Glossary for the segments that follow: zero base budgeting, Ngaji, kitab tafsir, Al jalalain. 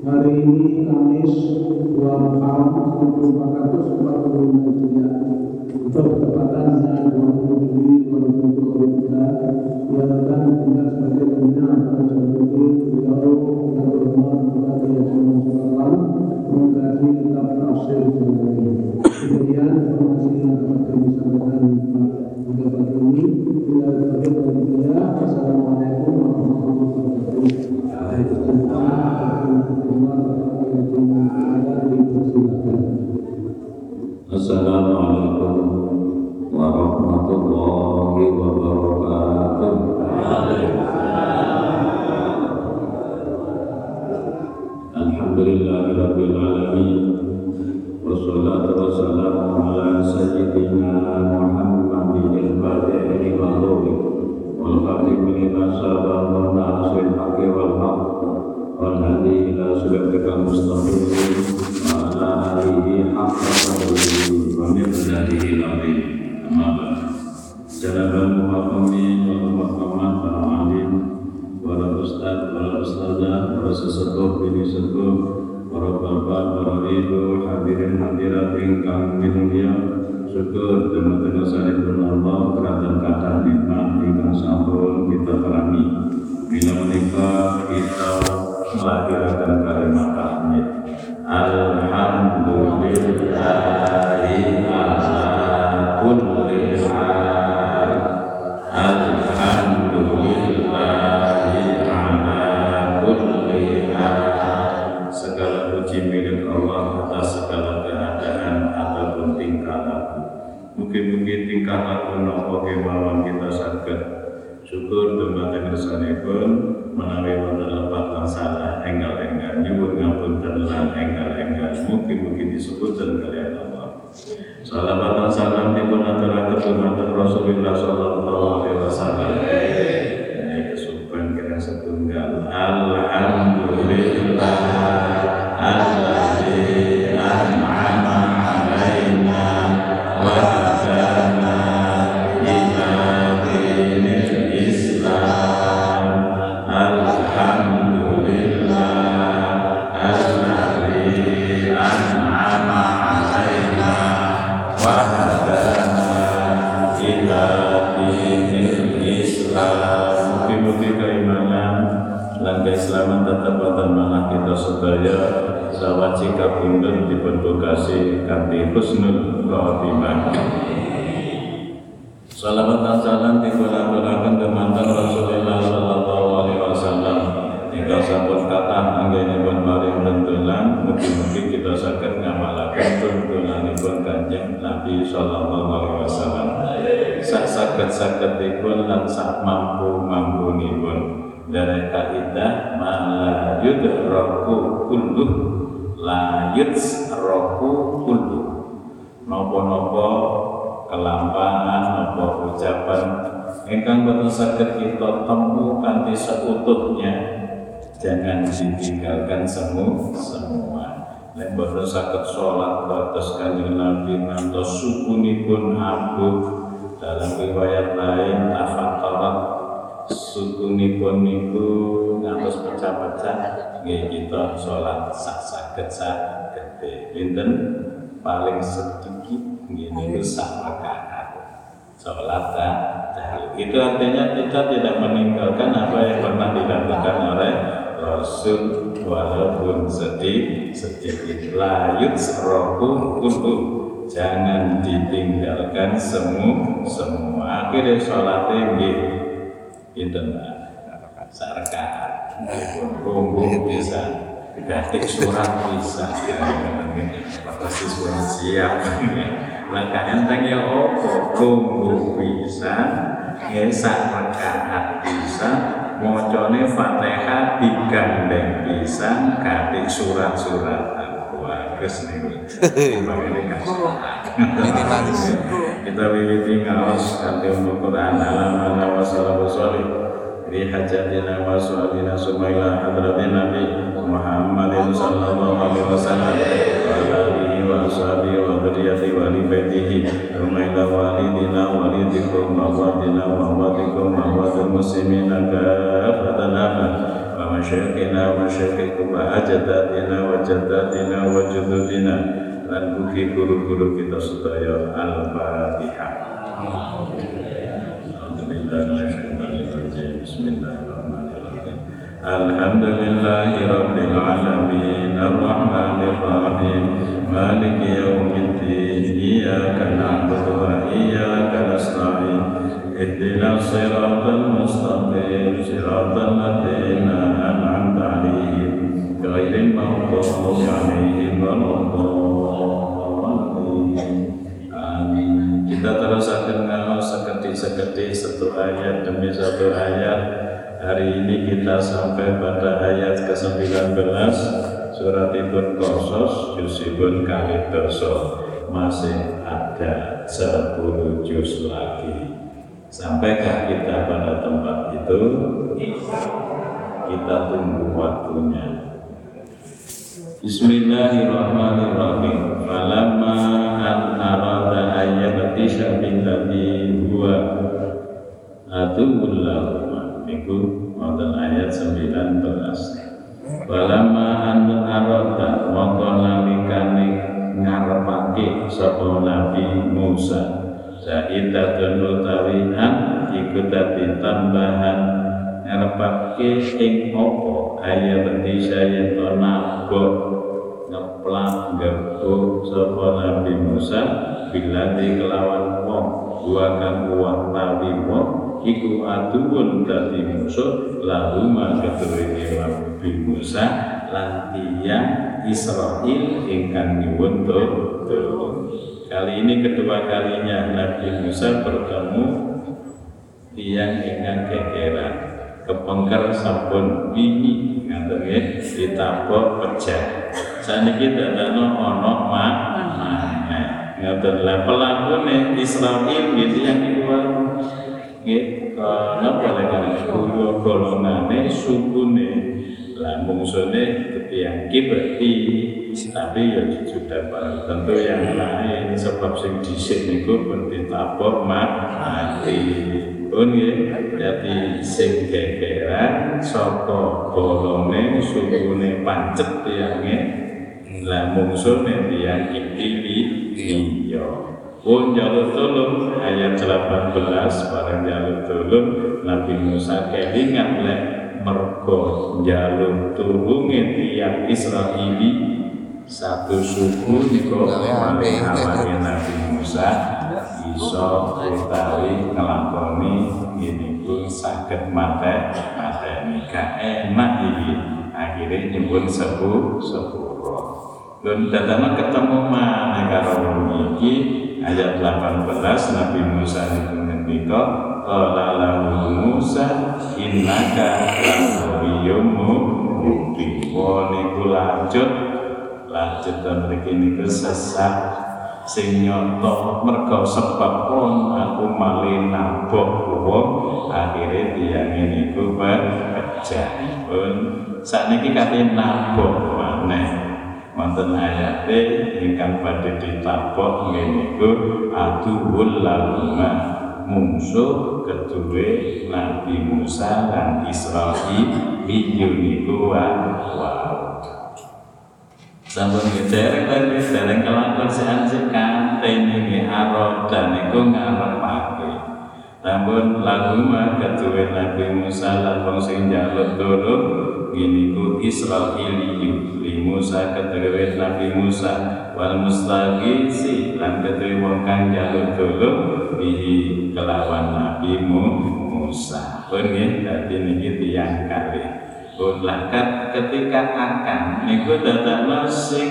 Hari ini Kamis 2 Muharam 1446 Hijriah bertepatan dengan 20 Juli 2023 yang akan ditinggal sebagai pembina Al Jalalain beliau yang berhormat kepada Yasin Salam mengkaji kitab tafsir kemudian informasi yang dapat kami sampaikan pada pagi ini bila sebagai pembina. Assalamualaikum warahmatullahi wabarakatuh. Assalamualaikum warahmatullahi wabarakatuh. Alhamdulillahirabbil alamin wassalatu wassalamu ala sayyidina Muhammadin al-fatih wal khatim lima sabab wa nasil haqqi wal haq wal hadi ila siratal mustaqim wa ala alihi haqqa qadrihi wa miqdarihi al-azim. Jazakallahu khairan wa para alim, para ustaz, para ustazah, para sesepuh, bini sesepuh, para bapak, para ibu, hadirin hadirat ingkang mulia. Syukur dengan sahabat Allah kerana kata nikmat ingkang sampun kita alami. Bila menika kita melahirkan kalimat tahmid. Alhamdulillah. Segala puji milik Allah atas segala keadaan ataupun tingkah laku. Mungkin-mungkin tingkah laku nopo kemauan kita saged. Syukur dumateng kersanipun menawi wonten patang salah enggal-enggal nyuwun ngapunten lan enggal-enggal mungkin-mungkin diseputan kalian Allah. Salawat lan salam dipun aturaken dumateng Rasulullah sallallahu alaihi wasallam. Niki supan kira setunggal. Alhamdulillah. Jangan ditinggalkan semua. Nek boten saged salat batas kanjeng Nabi ngantos sukunipun ampuh. Dalam riwayat lain tafaqarat sukunipun niku ngantos pecah-pecah nggih kita salat saged pinten paling sedikit nggih niku sak rakaat. Salat tahlil. Itu artinya kita tidak meninggalkan apa yang pernah dilakukan oleh Rasul walaupun sedikit layut seroku untuk jangan ditinggalkan semua akhirnya sholatnya gitu sarkaat rumbung bisa gatik surat bisa pasti surat siap langkahnya tanya rumbung bisa sarkaat bisa mocone Fatihah digandeng pisang gatik surat-surat wages niku. Kita wiwiti ngaos kanthi Al-Qur'an ala wa sallallahu alaihi bi hajatina wa sallallahu sumaila hadratin Nabi Muhammadin sallallahu alaihi wasallam wa alihi wa sahbihi wa dzurriyyati wa ali baitihi rumaila walidina walidikum wa walidikum wa walidikum muslimina ka fatana ومشايخنا ومشايخ أجدادنا وجداتنا وجدودنا lan bagi guru-guru kita sedaya. Al-Fatihah. Alhamdulillahirrahmanirrahim. Bismillahirrahmanirrahim. Alhamdulillahirabbil alamin arrahmanirrahim maliki yaumiddin iyyaka na'budu wa iyyaka nasta'in ihdinas siratal mustaqim siratal ladzina an'amta 'alaihim ghairil maghdubi 'alaihim Amin. Kita teruskan ngawas seketik-seketik satu ayat demi satu ayat. Hari ini kita sampai pada ayat ke-19 surat Ibn Qasas Jusibun Kalidoso. Masih ada 10 juz lagi. Sampaikah kita pada tempat itu? Kita tunggu waktunya. Bismillahirrahmanirrahim. Falamma an-arada ayyabatisha bin labi huwa adullahumma Minggu Mautan ayat 19 Falamma an-arada Mautanamikani ngarepake Sapa Nabi Musa Zahidatun utawi'an Ikutati tambahan Ngarepake ing opo Ayyabatisha yaitonabok ngeplang gebuk sapa Nabi Musa bila dikelawan wong dua kang wong tawi wong iku aduun dadi musuh lalu mangkaturi Nabi Musa lan tiyang Israil ingkang nyuwun tulung. Kali ini kedua kalinya Nabi Musa bertemu tiyang ingkang kekeran kepengker sampun wingi ngaten nggih ditabok pejah. Saniki dadakno ana maneh. Ngaten la pelakune Israil gitu yang dikuwat. Nggih, napa lek kulo golongane sukune la mungsune tepiyang kiberti tapi ya sudah barang tentu yang lain sebab sing dhisik niku pun ditapok mati. Pun nggih dadi sing gegeran saka golonge sukune pancet tiyange la mungsul yang dipilih iya pun jalur tulung ayat 18 barang jalur tulung Nabi Musa kelingan lek mergo jalur tulunge tiyang Israili satu suku niko awake Nabi Musa iso utawi nglakoni ngene saged mateni gak enak iki akhire nyuwun sepuro dan datang ketemu mana karo iki ayat 18 Nabi Musa itu ngendika qala lahu Musa innaka laqawiyyumu mubin niku lanjut dan mriki niku sesat sing nyata mergo sebab pun aku male nabok wong akhire tiyang niku pecah pun sakniki kate nabok maneh wonten ayate ingkang badhe ditabok ngene iku aduhul lamma mungsuh keduwe Nabi Musa lan Israil niku wow sampun dereng kelakon sing kantene nggih arodan niku ngarepake sampun lamma keduwe Nabi Musa lan wong sing njaluk tulung Giniku Isra'iliyum li Musa keterwet Nabi Musa wal mustagisi lan keterwong kang jalur dulu bihi kelawan Nabi Musa pun nggih dadi niki tiyang kalih pun lakat ketika akan niku dadakno sing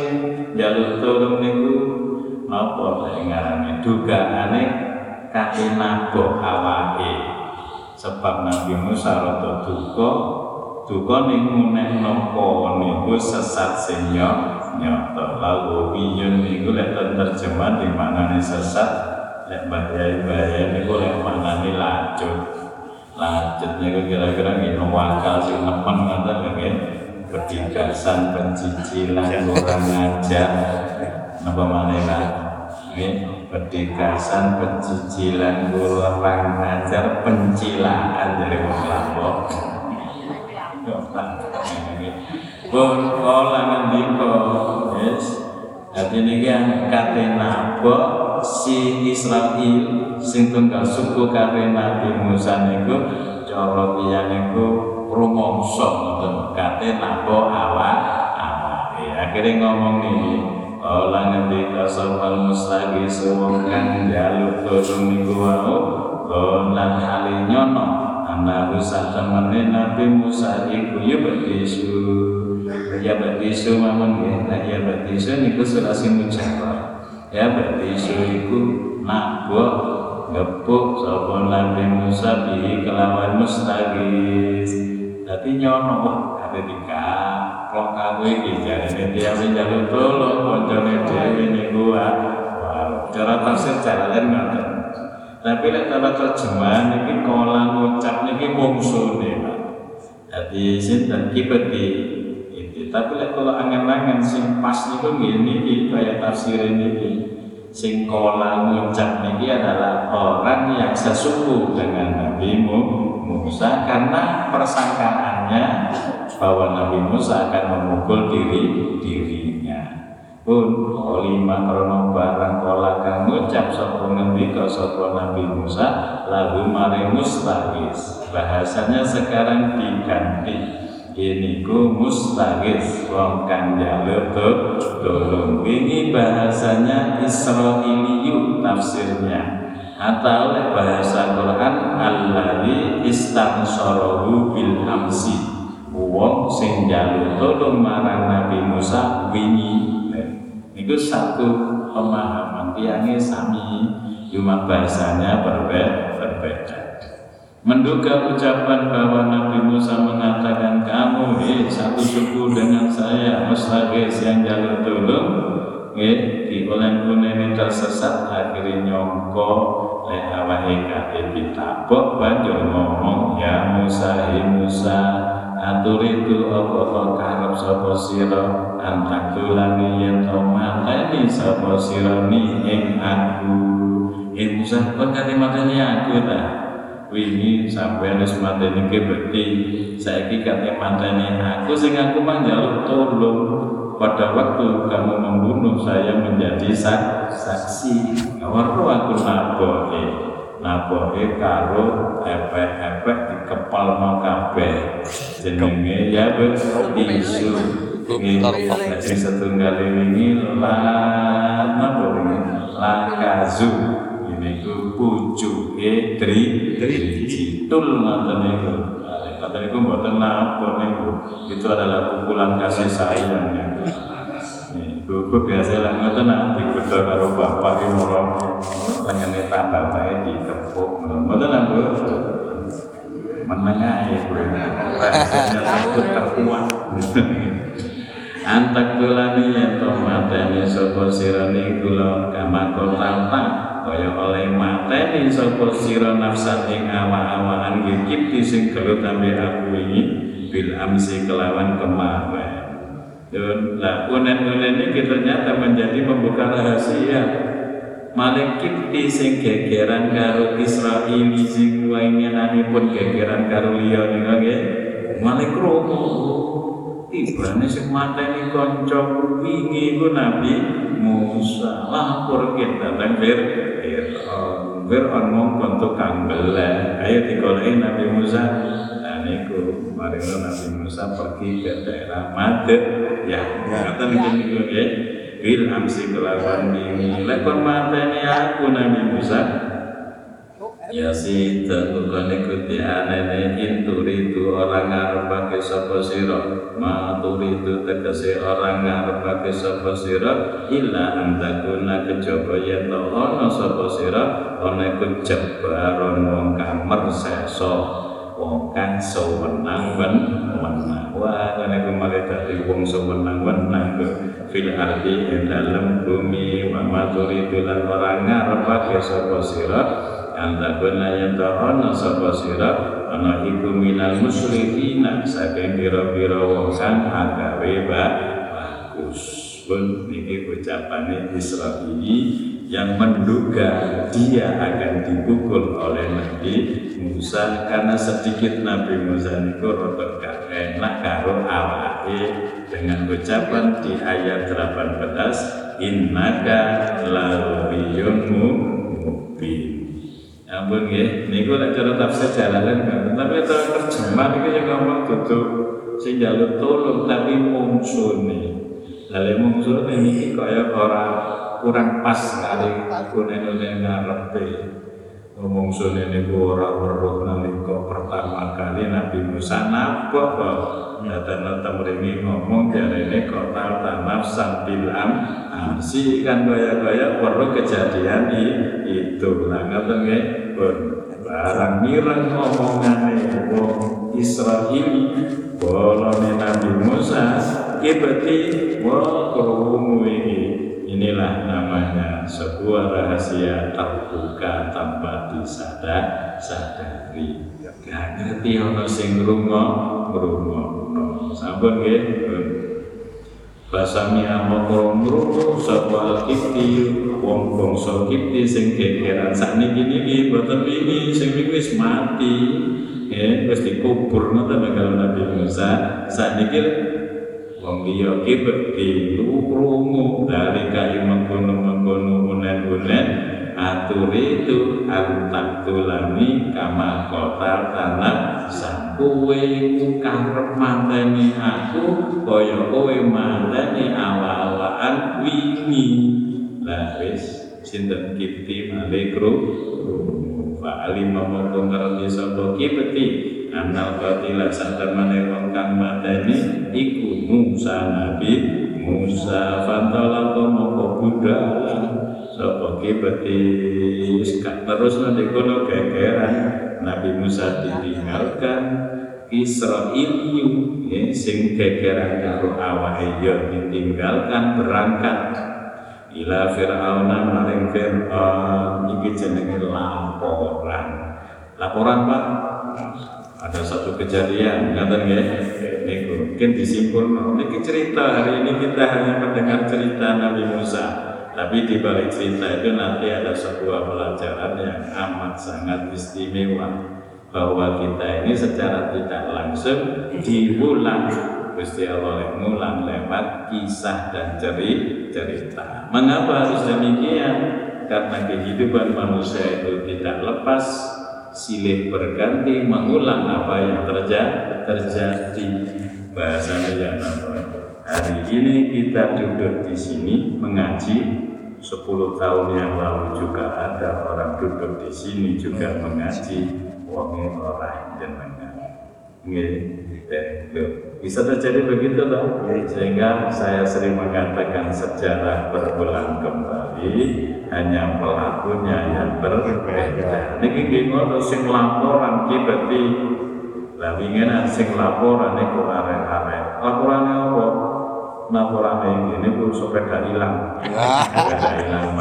jalur tulung niku napa ngarane dugaane kate nabok awake sebab Nabi Musa rada duka niku nek napa niku sesat sing nyata lalu biyen niku lek terjemahan di manane sesat lek bahaya niku lek manane lanjut niku kira-kira ngene wakal sing nemen ngoten nggih ketindasan pencicilan kurang ajar napa maneh nggih kedekasan pencicilan kurang ajar pencilaan dari wong lampok. Bung kola ngendiko, yes. Artinya kan kate nabok si Israil sing tunggal suku kate Nabi Musa niku cara pian niku rumangsa ngoten kate nabok awak-awak. Akhire ngomong iki kola ngendiko sawal mustaqi suwung kang njaluk tulung niku wau lan hale nyono ana rusak temene Nabi Musa iku ya betisu. Ya batisu mamon nggih, nek ya batisu niku surah sing mujarrah. Ya batisu iku nabok ngepuk sapa Nabi Musa bi kelawan mustaqis. Dadi nyono kok ate dikak kok kawe iki jarene dhewe njaluk tolong kancane dhewe niku wae. Cara tafsir jalalan ngoten. Tapi lek cara terjemahan iki kala ngucap niki mungsune, Pak. Dadi sinten kipeti tapi lek kalau angen-angen sing pas niku ngene iki kaya tafsir niki sing kala ngucap niki adalah orang yang sesuku dengan Nabi Musa karena persangkaannya bahwa Nabi Musa akan memukul dirinya. Pun lima krono barang kala kang ngucap sapa ngendika sapa Nabi Musa lagu mare mustaqis. Bahasanya sekarang diganti. Ini ku mustagis wong kang njaluk tulung. Ini bahasanya Israiliyun tafsirnya atau bahasa Quran allazi istansorohu bil amsi. Wong sing njaluk tulung marang Nabi Musa wingi. Niku satu pemahaman tiyane sami cuma bahasanya berbeda. Menduga ucapan bahwa Nabi Musa mengatakan kamu satu suku dengan saya mustagis yang jalur tulung diolen-oleni tersesat akhirnya nyongko leh awake kate ditabok banjur ngomong ya Musa Musa atur itu apa karep sapa sira antakulani yen to mateni sapa sira ni ing aku Musa kon kate mateni aku ta wingi sampeyan wis mateni kebeti saiki kate mateni aku sing aku njaluk tulung pada waktu kamu membunuh saya menjadi saksi waktu aku naboke karo epek-epek dikepalno kabeh jenenge ya wis isu iki setunggal wingi lan naboke lakazu niku pucuke driji tul ngoten niku. Ngoten niku mboten napa niku. Itu adalah pukulan kasih sayang niku. Niku biasa lan ngoten nek dikutuk karo bapak iki ora pengen tambah bae ditepuk. Mboten lho, Bu. Menengae kuwi. Takut terkuat. Antakulani ya tomatane sapa sirane kula kamakon tampang kaya oleh mateni sapa sira nafsan ing awak-awakan iki sing gelut ambe aku iki bil amsi kelawan kemarin dan lah unen-unen iki ternyata menjadi pembuka rahasia malik iki sing gegeran karo Israil sing wayanane pun gegeran karo liya nika nggih malik kromo tibane sing mateni kanca wingi iku Nabi Musa lapor kita dan Fir'aun mongkon tukang beleh ayo dikolehi Nabi Musa nah niku marino Nabi Musa pergi ke daerah Madyan ya kata niku nggih bil amsi kelawan wingi lek kon mateni aku Nabi Musa ya sida kula niku dianene inturi tu orang ngarepake sapa sira maturi tu tegese orang ngarepake sapa sira illa antakuna kejaba yen ana sapa sira ana iku jebaran wong kang merseso wong kang sewenang-wenang wah ana iku male dadi wong sewenang-wenang fil ardi ing dalem bumi wa maturi tu lan orang ngarepake sapa sira anda guna yang terona sapa sira ana iku minal musyrikina saking pira-pira wong kang agawe bagus pun niki ucapane Israili yang menduga dia akan dipukul oleh Nabi Musa karena sedikit Nabi Musa itu rotok gak enak karo awake dengan ucapan di ayat 18 innaka lawiyyun mubin. Ampun nggih, niku lek cara tafsir Jalalain kan, tapi cara terjemah iki yo ngomong duduk sing njaluk tulung tapi mungsune. Lah lek mungsune iki kaya ora kurang pas kali kunene ngarepe. Mungsune niku ora weruh nalika pertama kali Nabi Musa napa kok nyatane temrene ngomong jarene kok tanam sambil amsi kan kaya-kaya weruh kejadian itu. Lah ngoten nggih. Barang mireng omongane wong Israil bolone Nabi Musa kebeti wong krungu iki. Inilah namanya sebuah rahasia terbuka tanpa disadari. Gak ngerti ono sing ngrungok-ngrungokno. Sampun nggih. Basami among ngrungok sapa kiti wong bangsa Kipti sing gegeran sakniki niki boten wingi sing niku wis mati wis dikubur ngoten karo Nabi Musa sakniki wong liya Kipti krungu dari kayu mengkono-mengkono unen-unen atur itu antak tulani kama kotar tanah sakuwe karep mateni aku kaya kowe mateni awal-awalan wingi. Nah, wis sinten Kipti malih krungu fa'alim mongko ngerti sapa Kipti anal qatila satemene wong kang mateni iku Musa Nabi Musa fantala mongko budhal sapa Kipti wis terus nang kono gegeran Nabi Musa ditinggalkan Israiliyu sing gegeran karo awake ya ditinggalkan berangkat ila Fir'auna maring Fir'aun iki jenenge laporan Pak. Ada satu kejadian ngaten nggih niku mungkin disimpulno niki cerita hari ini kita hanya mendengar cerita Nabi Musa tapi di balik cerita itu nanti ada sebuah pelajaran yang amat sangat istimewa bahwa kita ini secara tidak langsung diulang Gusti Allah ngulang lewat kisah dan cerita. Mengapa harus demikian? Karena kehidupan manusia itu tidak lepas silih berganti mengulang apa yang terjadi. Bahasanya yang namanya hari ini kita duduk di sini mengaji. 10 tahun yang lalu juga ada orang duduk di sini juga mengaji. Wong orang jenengan. Nggih. Bisa terjadi begitu loh, sehingga saya sering mengatakan sejarah berulang kembali, hanya pelakunya yang berbeda. Niki ngono sing laporan Kipti, lah winginan sing laporan niku arek-arek. Laporane opo? Laporane ngene ku sepeda hilang. Sepeda hilang.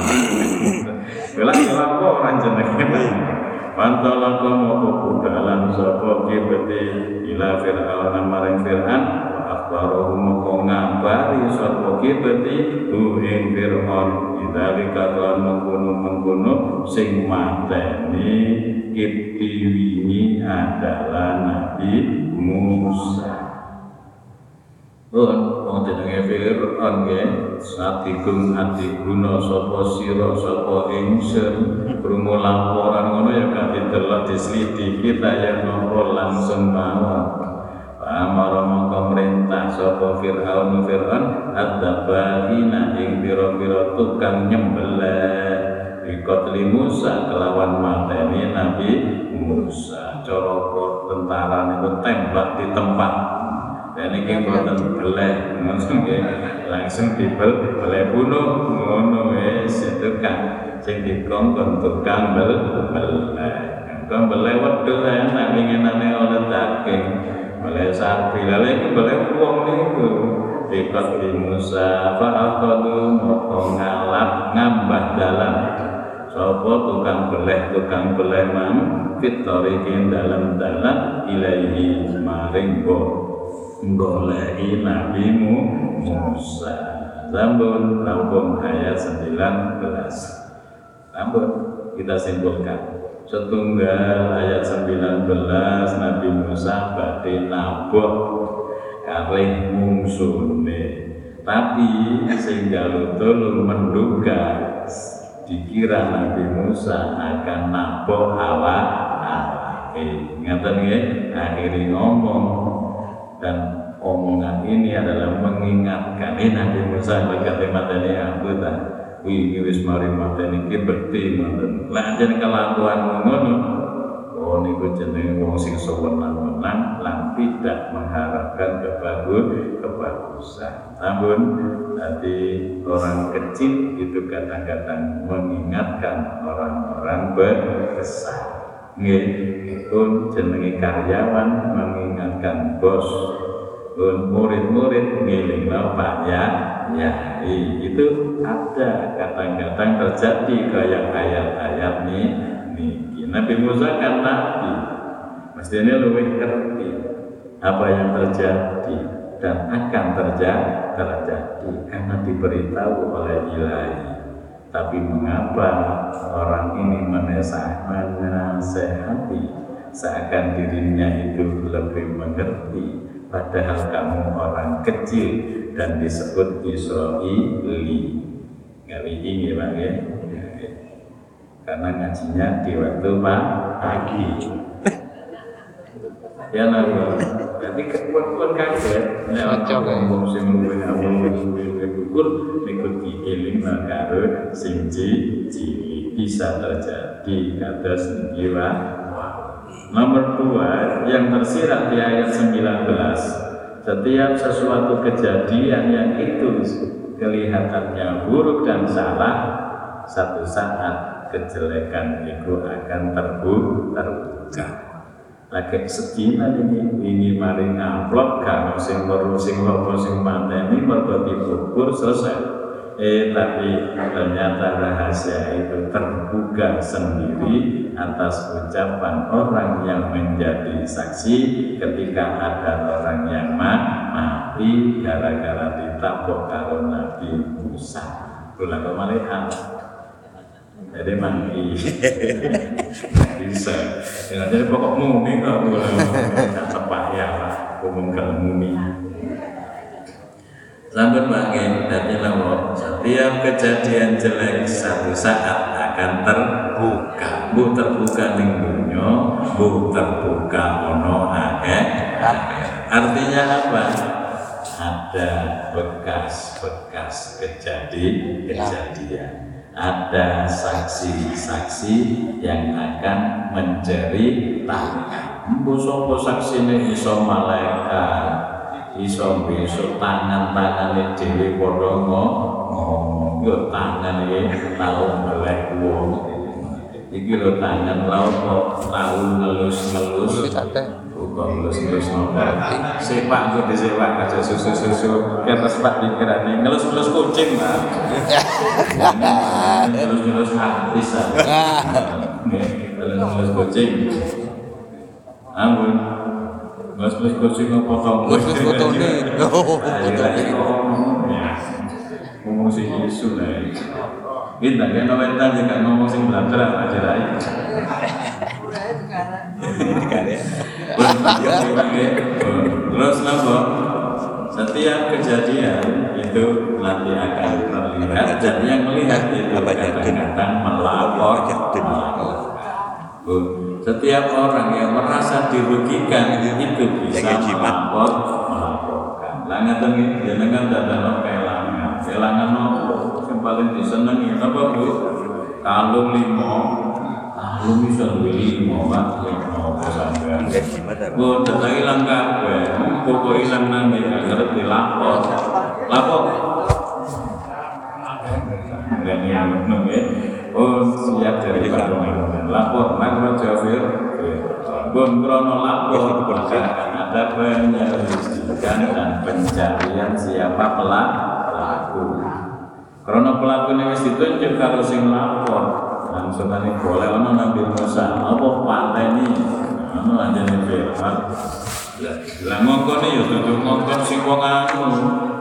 Lah laporan jenenge Pantala kamu kebudalan sapa Kipti ila Fir'aun maring Fir'aun wa akhbaruhu moko ngabari sapa Kipti hu ing Fir'aun idalika lan mengkono-mengkono sing mateni Kipti wingi adalah Nabi Musa. Wong jenenge Fir'aun nggih satikung atiguna sapa sira sapa ingsun krungu laporan ngono ya gak didelok disliti kita yang ngono langsung mawon. Amara mongko perintah sapa Fir'aun adzabahina ing pira-pira tukang nyembelih ikotli Musa kelawan mateni Nabi Musa cara tentara niku tembak di tempat dan iki boten beleh langsung nggih langsung dibeleh bunuh ngono wis itu kan sing dikongkon tukang beleh kok beleh wedhus enak winginane oleh daging beleh sapi lha iki beleh wong niku dikot di Musa fa'aqadu moko ngalap ngambah dalan sapa tukang beleh man fitorikin dalam dalan ilaihi maring goleki Nabi Musa lambon ayat 19 Ampun kita simpulkan. Setunggal ayat 19 Nabi Musa badhe nabok kalih mungsune. Tapi sehingga Lutul menduga dikira Nabi Musa akan nabok awak ngaten nggih akhire ngomong dan omongan ini adalah mengingatkan Nabi Musa kalimat ini anggota. Wih, wis mari mateni iki bekti ngoten. Lah jeneng kelakuan ngono. Oh niku jenenge wong sing sewenang-wenang lan tidak mengharapkan kebagusan. Namun tadi orang kecil itu kadang-kadang mengingatkan orang-orang besar. Nggih, itu jenenge karyawan mengingatkan bos. Murid-murid ngelinglah Pak Yai. Itu ada kadang-kadang terjadi kayak ayat-ayat nih. Nabi Musa kan nabi, mestinya lebih ngerti apa yang terjadi dan akan terjadi karena diberitahu oleh ilahi. Tapi mengapa orang ini menasehati seakan dirinya itu lebih mengerti? Padahal kamu orang kecil dan disebut Israili. Ngaji ini Pak ya. Karena ngajinya di waktu pagi. Ya lah. Jadi kuat-kuat kaget. Nek ngomong sing luwih gugur mikuti eling karo sing cilik bisa terjadi kados niki Pak. Nomor 2 yang tersirat di ayat 19, setiap sesuatu kejadian yang itu kelihatannya buruk dan salah, satu saat kejelekan itu akan terbuka. Lagi sedina ini mari ngaplok karo sing loro sing lopo sing pandemi mergo dipukul selesai. Tapi ternyata rahasia itu terbuka sendiri atas ucapan orang yang menjadi saksi ketika ada orang yang mati gara-gara ditapok karo Nabi Musa. Kula kemalian. Jadi mati. Bisa. Jadi pokok mumi kok kula tepak ya umum kalmumi. Sambut makin dari Allah. Setiap kejadian jelek satu saat akan terbuka. Bu terbuka ning dunya, bu terbuka ono akeh. Artinya apa? Ada bekas-bekas kejadian. Ada saksi-saksi yang akan menceritakan. Bu sopo saksine iso malaikat. Iso besok tangan-tangan dhewe padha ngomong yo tangan iki tau melek wong iki lho tangan laut kok tau ngelus-ngelus kok ngelus-ngelus sepak kok disepak aja susu-susu ketes pak pikirane ngelus-ngelus kucing Pak ngelus-ngelus habis ngelus-ngelus kucing ampun Mas-mas kucing ngepotong Mas-mas kucing ngomong si Yesus lah ini tak kena-kena jika ngomong si belakang aja lah terus nampak setiap kejadian itu nanti akan terlihat dan yang melihat itu kadang-kadang melapor setiap orang yang merasa dirugikan itu bisa melaporkan. Langatan ini jangan datang kelangan. Kelangan yang paling disenangi apa bu? Kalung limo, kalung bisa limo mas. Bu datang hilang kafe, pokok hilang nanti agar dilapor. Lapor. Dan yang nunggu. Oh siap dari Bandung. Lapor Makro Jafir. Bun krono lapor akan ada penyelidikan dan pencarian siapa pelaku. Krono pelaku ini wis ditunjuk karo sing lapor. Langsung ane golek ana Nabi Musa. Apa pateni? Ana anjene Fir'aun. Lah mongkone ya dudu mongkon sing wong anu,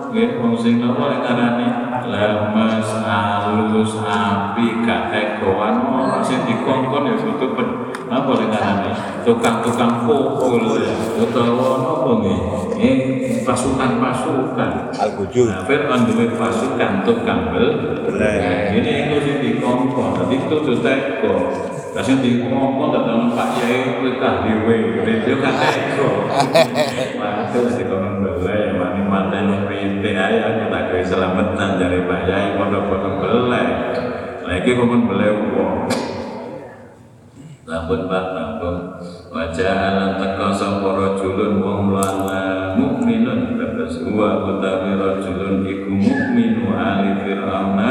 nggih wong sing apa karane la mas alus api kae koan ora sing dikongkon ya dudu ben apa karane tukang-tukang pukul utawa apa nggih pasukan-pasukan Al-Gujud. Hampir anduwe pasukan tukang beleh. Ini engko sing dikongkon dadi kudu teko. Kasih dikongkon datang Pak Yai kita diwe, itu kateko. Maksud dikongkon belai, mana mata yang pinter ayah kita kei selamatan dari Pak Yai pondok-pondok belai. Lagi kongkon belai uang. Lampun pak, lampun wajah alam teko soporo julun wong lana mukminun terus uang utawi rojulun iku mukminu ali fir'auna.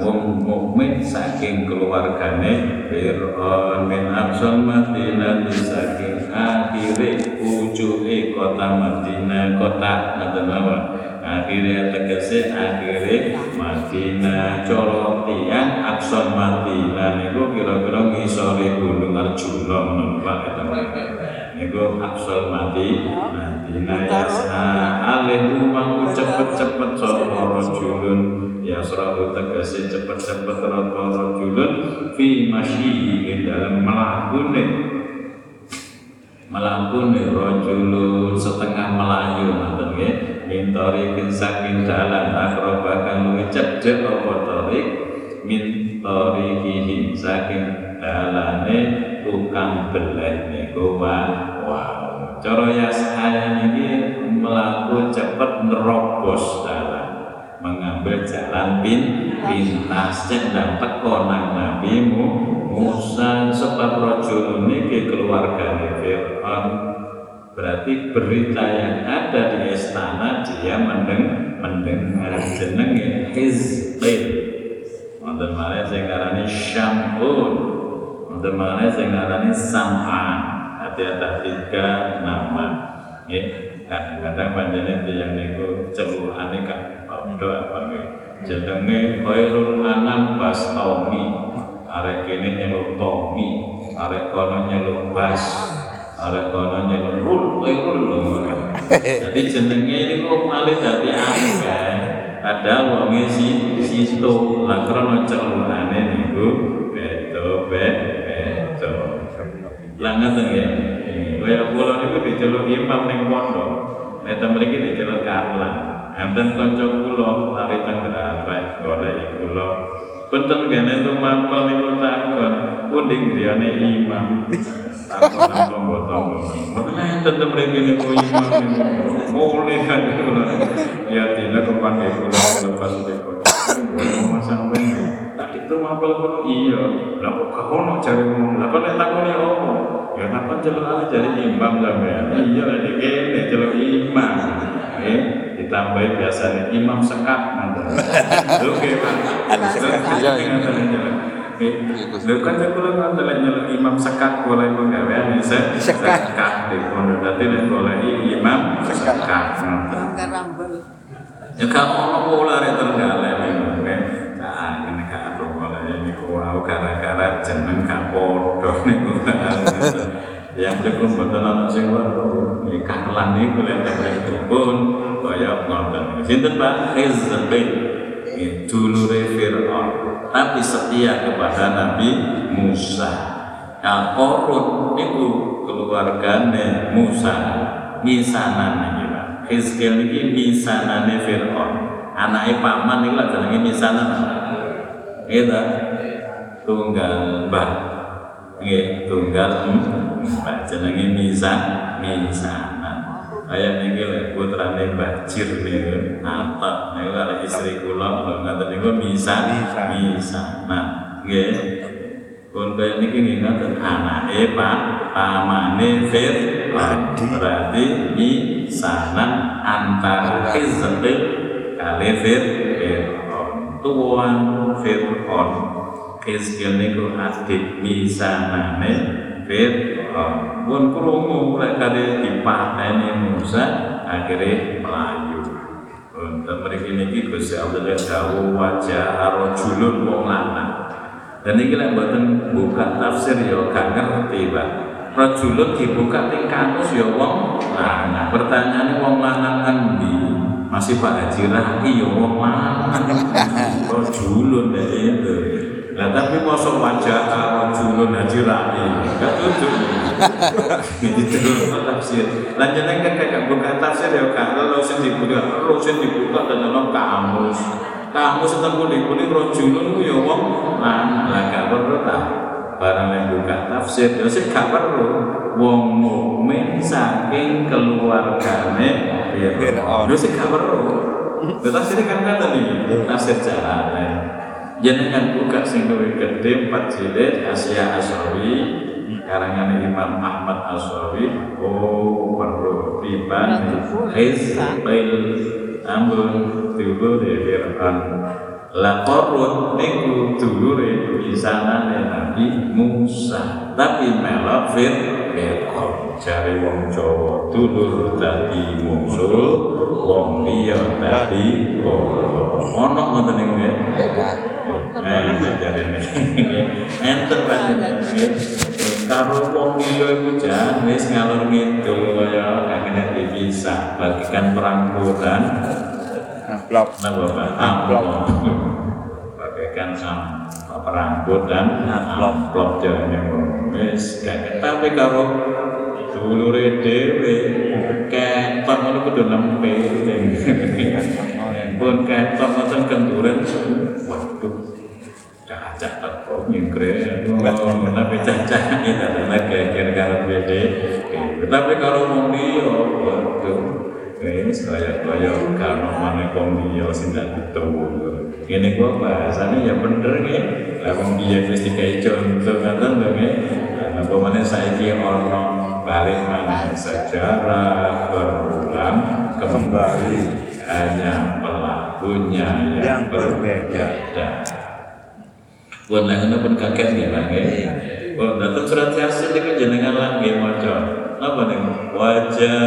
Wong mukmin saking keluargane Fir'aun min Absul Madinah saking akhire pucuke kota Madinah kota Madinah akhire tegese akhire Madinah cara tiyang Absul Madinah niku kira-kira ngisore Gunung Arjuna menawa Pak niku Absul Madinah ya alih rumah cepet-cepet sapa julun ya selalu tegasi cepat-cepat rata-rata julun fi masyihi dalam melakune rojulun setengah melayu nggih mintori saking dalan akrobakan luwih cedhek apa tarik mintori kihin saking dalane tukang beleh niku wow cara yasane iki mlaku cepet nerobos dalan mengambil jalan pintas cendang teko nang Nabi Musa sebab rojul niki keluargane Fir'aun berarti berita yang ada di istana dia mendengar jenenge Hizqil wonten malih sing ngarani Syam'un wonten malih sing ngarani Sam'an ada tiga nama kadang-kadang panjenengan tiyang niku celuhane kan doa pamit jenenge khairul anam bastomi arek kene nyeluk tomi arek kono nyeluk bas arek kono nyeluk khairul dadi jenenge niku malih dadi akeh padahal wong isi situ lan krana celukane niku beto lan ngaten ya kaya kula niku diceluk imam ning pondok nek mriki diceluk kalang enten kanca kula lari tenggelam baik golek kula punten kene tumampel niku takon punding griyane imam takon nomor tanggo menen tetep rene niku imam mulih kan kula ya dina kepake kula lepas teko sampeyan tak tumampel kula iya lha kok ono jare mung lha kok takone opo ya takon celok jare imam sampeyan iya lha kene celok imam ditambahi biasanya imam sekap nanti. Oke pak. Bukan kalau nanti nyelok imam sekap boleh penggawean bisa sekap. Berarti boleh imam sekap. Ya kalau pola terenggalek ini, nah ini kan pola ini wow gara-gara jeneng kapodoh nih yang cukup betul anak siwa iklan ini boleh terlihat pun kayak ngonten sinten Pak Hizqil dulu Fir'aun tapi setia kepada Nabi Musa Al-Qarun itu keluargane Musa misanane Pak Hizqil ini misanane Fir'aun anake paman iki lak jenenge misanane gitu tunggal mbah nggih tunggal Mbak jenenge misanan kaya niki lho putrane Mbah Jir niku atap niku karo istri kula lho ngaten niku misanan nggih pun kaya niki nggih ngaten anake Pak pamane Fir'aun berarti misanan antara Hizqil kali Fir'aun tuan Fir'aun Hizqil niku adik misanane Fir'aun pun krungu lek kali dipateni Musa akhire mlayu. Wonten mriki niki Gusti Allah dawuh wajah rajulun wong lanang. Dan iki lek mboten buka tafsir ya gak ngerti, Pak. Rajulun dibuka ning kamus ya wong lanang. Pertanyaane wong lanang endi? Masih Pak Haji Raki ya wong lanang. Rajulun nek itu. Lah tapi mosok wajah rajulun Haji Raki. Enggak cocok. Iki terus tafsir. Lan jeneng kakak buka tafsir ya kalau sing dibuka tenan kamus. Kamus tentang kuning-kuning rajulun ku ya wong lanang. Lah gak perlu ta. Barang yang buka tafsir, ya sih gak perlu wong mukmin saking keluargane Fir'aun. Ya sih gak perlu. Tafsir kan kata nih, tafsir jalalain. Jenengan buka sing luwih gedhe 4 jilid Asya Asyawi karangan Imam Ahmad Asyawi. Oh, perlu tiban Hizbil Ambon Tibul Fir'aun. Lakorun niku dulure pisanane Nabi Musa tapi melok Fir'aun jare wong Jawa dulur dadi mungsul wong liya dadi loro ana ngoten niku nggih jare enten panjenengan karo wong liya iku jan wis ngalor ngidul kaya kakene dipisah bagikan perang Quran amplop bagaikan perangkut dan amplop jalannya wis gak tapi kalau dulure dhewe ketok ngono kudu nempe pun ketok ngoten kenduren waduh cacah kok nyengkre tapi cacah kita tenan kira-kira bede tapi kalau wong liya waduh ini kaya-kaya karena manekom dia tidak ketemu ini kok bahasanya ya bener ya kalau dia mesti kayak contoh kata dong ya karena pemanen saya kira orang balik mana sejarah berulang kembali hanya pelakunya yang berbeda buat lainnya pun kaget ya langit buat datang surat Yasin itu jenengan langit macam apa nih wajah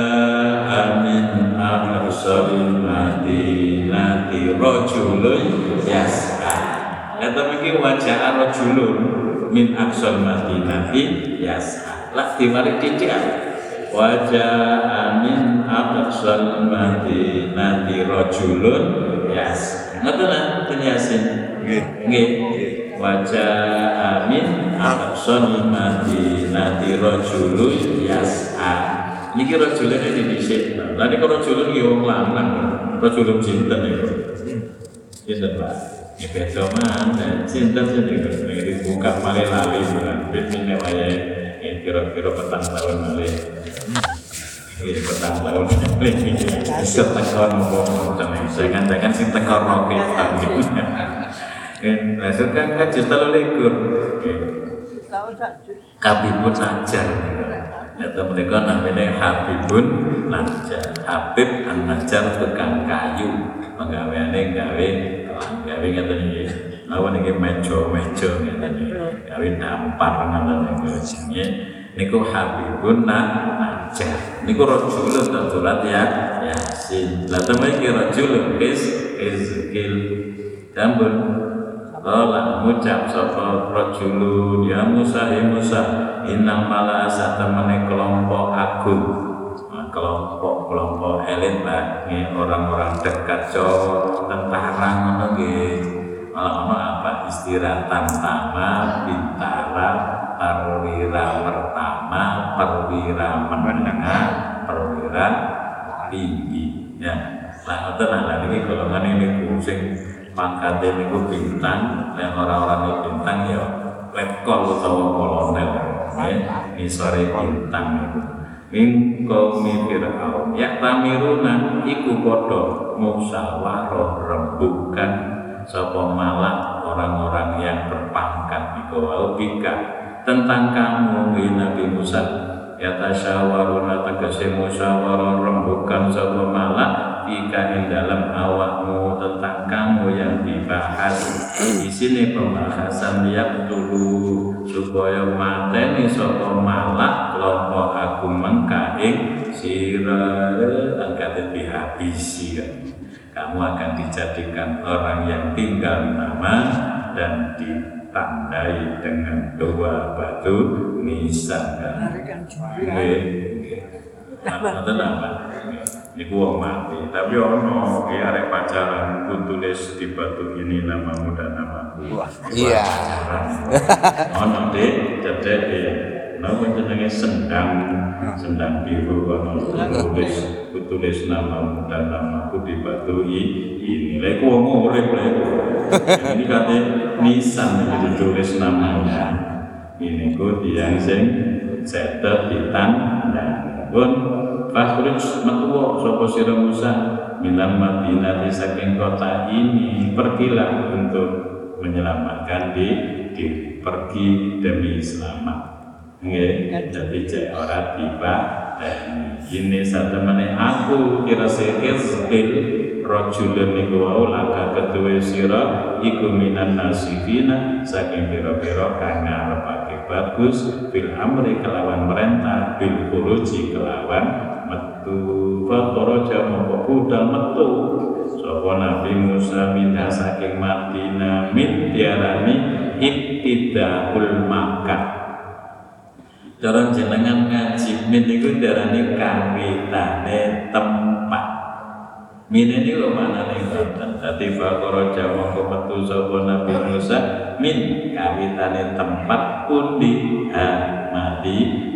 amin al-rasulil madinati rojulun yas'ah atau mungkin wajah rojulun min aqsal madinati yas'ah lah dimari diciak wajah amin al-rasul madinati rojulun yas'ah ngerti lah penyasin wajah amin al-rasul madinati rojulun yas'ah ini rojulun yang didisik nah ini rojulun yang lanang rojulun cinten itu cinten pak ini beda mana cinten ini buka malih lali ini kira-kira petang tahun malih ini petang tahun malih setekor saya katakan setekor roket maksudnya kan justru legur kabibun ajar atau mereka namanya Habibun Najar Habib An-Najar tukang kayu menggaweannya gawe ngata nih lawan ini mejo ngata nih gawe dampar ngata nih niku Habibun Najar niku rojulun tersurat ya Yasin lalu mereka rojulun Iskil dambun Allah ngucap sapa rojulun ya Musa inang malah satemene kelompok agung kelompok elit lah orang-orang dekat cowok tentara ngono nggih ana apa istirahatan pertama bintara perwira pertama perwira menengah perwira tinggi ya lah tenan iki golongan niku sing pangkate niku bintang lan orang-orang bintang ya letkol utawa kolonel nisore bintang itu mingkomi Fir'aun yak tamiruna iku podo musyawarah rembukan sapa malak orang-orang yang berpangkat bika tentang kamu di Nabi Musa yatasyawaruna tegese musyawarah rembukan sapa malak bika ing dalam awakmu tentang kamu yang dibahas di sini pembahasan yang dulu supaya mateni saka malak kelompok aku mengkaing sira angkate dihabisi kamu akan dijadikan orang yang tinggal nama dan di ditandai dengan dua batu nisan. Iku wong mati, tapi ono ki arek pacaran ku tulis di batu ini namamu dan namaku. Iya. Ono dek cedek ya. Napa jenenge sendang biru ono tulis namamu dan namaku di batu ini. Lha iku wong urip lha iku. Ini kate nisan ditulis namanya. Ini ku tiyang sing cetek ditandang. Pun Fakhruj metuwa sapa sira Musa minal Madinati saking kota ini, pergilah untuk menyelamatkan diri, pergi demi selamat. Nggih, dadi cek ora tiba dan ini satemene aku kirase izbil rajulun niku wae laka ketuwe sira iku minan nasifina saking pira-pira kang ngarepake bagus bil amri kelawan merintah bil khuruji kelawan metu fatoroja mengkudal metu soko Nabi Musa minta saking Madinah mitiarani ibtidaul makkah dalam jenengan ngaji min itu darani kawitane tempat min ini lo mana nih konten tadi fatoroja mengkupetu soko Nabi Musa min kawitane tempat undi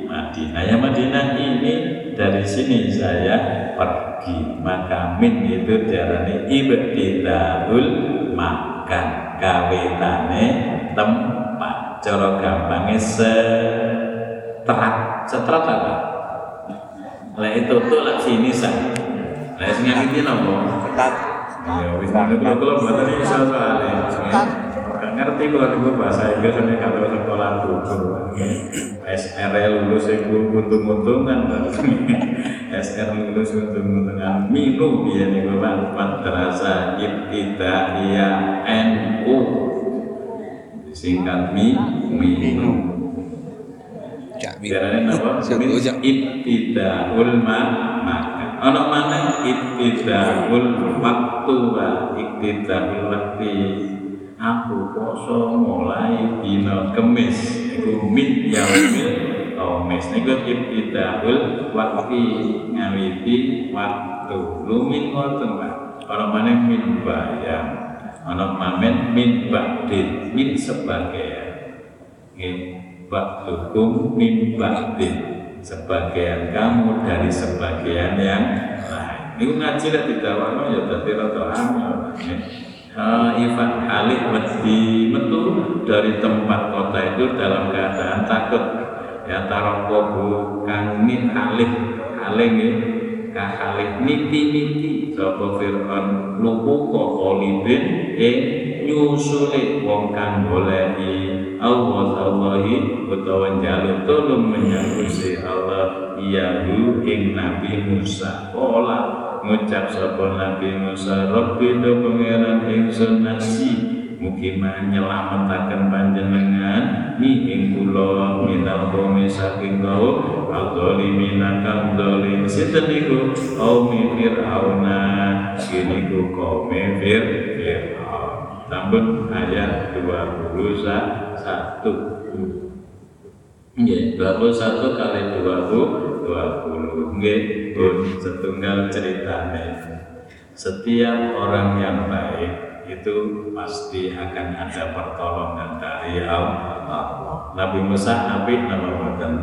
Madinah ya Madinah ini dari sini saya pergi maka min itu diarani ibtidaul makan kawetane tempat cara gampangnya setrat apa? Lah itu tuh lah sini saya lah sini ngerti nopo? Setrat ya wis ngono buat tadi iso soalnya ngerti kalau itu bahasa Inggris ini kalau sekolah buku SRL lulus itu untung-untungan SR lulus untung-untungan minum ya ini Bapak Madrasah Ibtidaiyah NU disingkat minum caranya apa? Ibtidaul maka ada mana ibtidaul waktu ibtidaul waktu aku poso mulai dina kemis iku min yaumil kemis niku ibtidaul waktu ngawiti waktu lumin ngoten Pak ana maneh min bayang ana mamen min ba'din min sebagian nggih waktukum min ba'din sebagian kamu dari sebagian yang lain niku ngaji lek didawakno ya dadi rada amal nggih. Ifat alih wedi metu dari tempat kota itu dalam keadaan takut ya tarokobu kang min alih ya kang alih niti sapa Fir'aun lupu kokolibin nyusuli wong kang bolehi Allah utawa njaluk tulung menyang Gusti Allah iyahu ing Nabi Musa ola ngucap sapa Nabi Musa Rabbi do pangeran ingsun nasi mugi nyelametaken panjenengan ni ing kula minal qawmi saking kaum adzalimina kang zalim sinten niku qaumi Fir'auna kiniku kaum Fir'aun tambah ayat 21 nggih 21 kali 20 nggih setunggal ceritane. Setiap orang yang baik itu pasti akan ada pertolongan dari Allah. Nabi Musa apik napa mboten?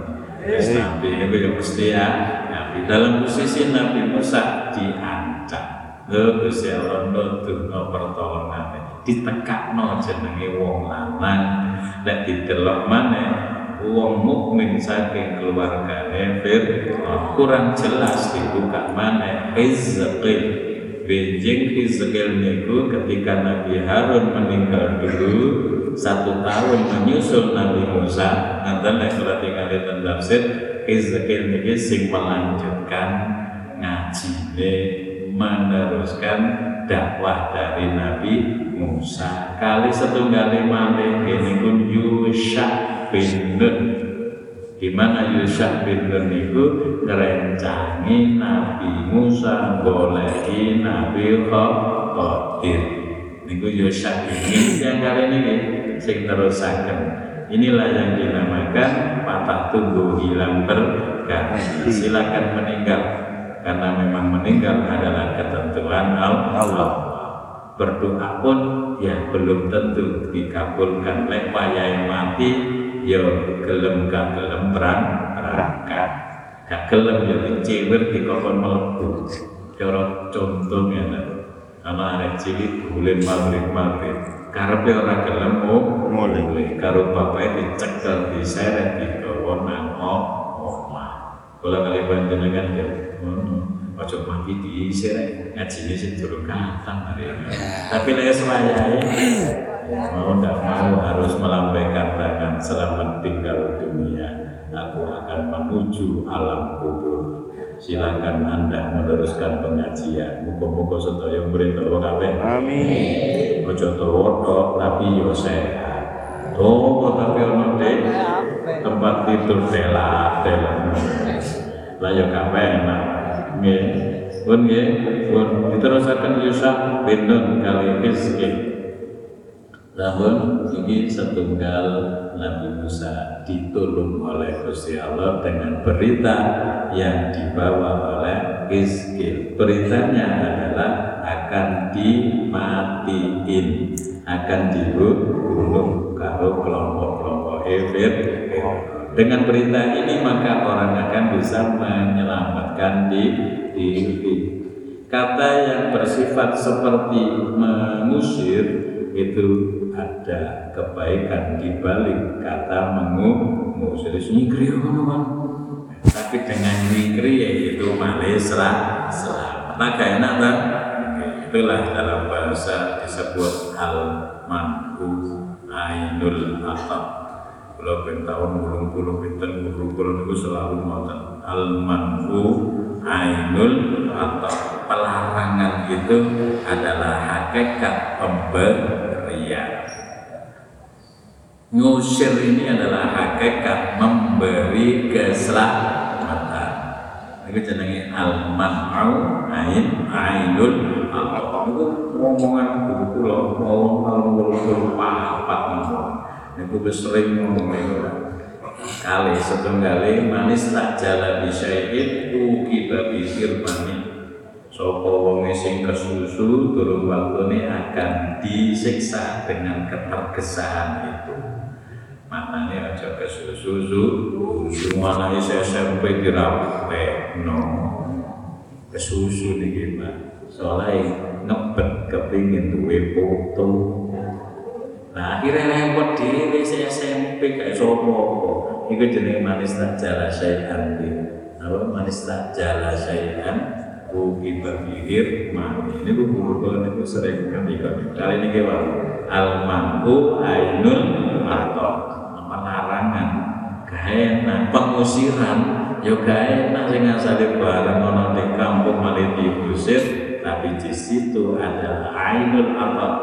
Wis nabi niku ya mesti ya. Nabi dalam posisi Nabi Musa diancam. Lho Gusti Allah nuduhno pertolongan. Ditekakno jenenge wong lanang lek didelok maneh wong mukmin saking keluargane Fir'aun kurang jelas dibuka mana Hizqil benjing Hizqil niku ketika Nabi Harun meninggal dulu 1 tahun menyusul Nabi Musa nanten kalau tinggal di tafsir Hizqil niki sing melanjutkan ngajine meneruskan dakwah dari Nabi Musa kali setunggal malih niku Yusha bin Nun di mana Yusha bin Nun itu ngerencangi Nabi Musa bolehi Nabi Khodir niku Yusha bin Nun yang kali ini sing nerusaken. Inilah yang dinamakan patah tunggu hilang berkah. Silakan meninggal, karena memang meninggal adalah ketentuan Allah. Berdoa pun ya belum tentu dikabulkan. Lek wayai mati ya gelem gak gelem berangkat. Gak gelem ya dicewir dikokon melebu. Cara contohnya nek ana arek cilik boleh magrib-magrib karepe ora gelem mulih karo bapake dicekel diseret digawa nang omah. Kula kali panjenengan ya aja mati diseret ngajine sing durung kathah arek. Tapi nek sewayahe mau ndak mau harus melambaikan tangan selamat tinggal dunia. Aku akan menuju alam kubur. Silakan Anda meneruskan pengajian. Muga-muga sedaya murid-murid kabeh. Amin. Aja toro tapi yo sehat. Toko tapi ono tempat tidur telat. Lah yo kabeh enak. Nggih. Pun nggih, pun diterusaken Yusuf bendon kali esih. Lamun iki setunggal Nabi Musa ditolong oleh Gusti Allah dengan berita yang dibawa oleh Iskil. Beritanya adalah akan dimatiin, akan dibunuh karo kelompok-kelompok Efir. Dengan berita ini maka orang akan bisa menyelamatkan diri. Kata yang bersifat seperti mengusir itu ada kebaikan di balik kata mengusir. Nyingkri kan? Tapi dengan nyingkri yaitu malih selamat. Agak enak kan? Itulah dalam bahasa disebut al-man'u ainul atab. Kalau tahun burung-burung pinten burung-burung itu selalu ngoten al-man'u ainul atab. Pelarangan itu adalah hakikat pemberian. Ngusir ini adalah hakikat memberi keselamatan. Aku jenenge al-man'u ainul atab. Aku ngomongan buku loh, ngomong apa ngomong. Aku sering ngomong. Kali setunggali manis tak jalan bisya'id ukiba bisir manik. Sapa wonge sing kesusu durung waktune akan disiksa dengan ketergesaan itu. Matane aja kesusu, semua nang SMP dirapekno. Kesusu niki, Pak. Soale nebet kepengin duwe foto. Nah, akhirnya repot dhewe SMP gak iso apa-apa. Iku jenenge manis tak jala sayan. Apa manis tak jala sayan? Bukit berpikir mani ini buku-buku itu sering ketika kali ini kewal al-man'u ainul atab pelarangan gak enak pengusiran ya gak enak dengan sadar bareng orang di kampung malah diusir tapi di situ ada ainul atab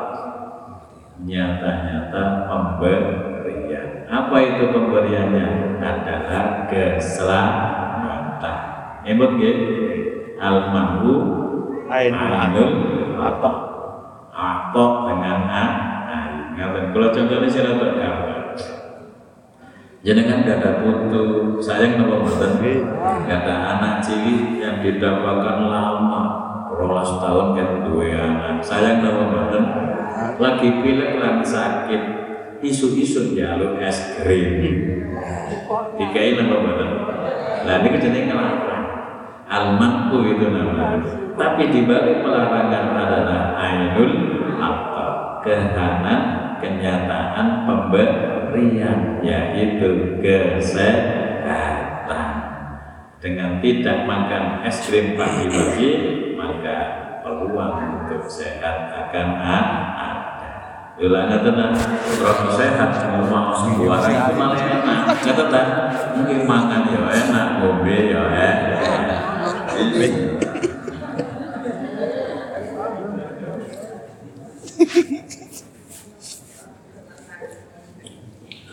nyata-nyata pemberian. Apa itu pemberiannya? Adalah keselamatan. Emot gitu al-man'u ainul atab atab dengan ain. Ngaten kula contohne sira tok gambar. Jenengan kada putu, sayang napa mboten nggih? Kada anak cilik yang didapatkan lama 12 tahun kan duwe anak. Sayang napa mboten? Lagi pilek lan sakit, isu-isu njaluk es krim. Dikai napa mboten? Lah niki jenenge ngelak. Al-man'u itu namanya. Tapi di balik pelarangan adalah ainul atab, kehanan kenyataan pemberian yaitu kesehatan. Dengan tidak makan es krim pagi-pagi maka peluang untuk sehat akan ada. Ulangnya tenang, terus sehat ngomong semua itu malah enak. Kata tak mungkin makan ya enak, ngombe ya enak.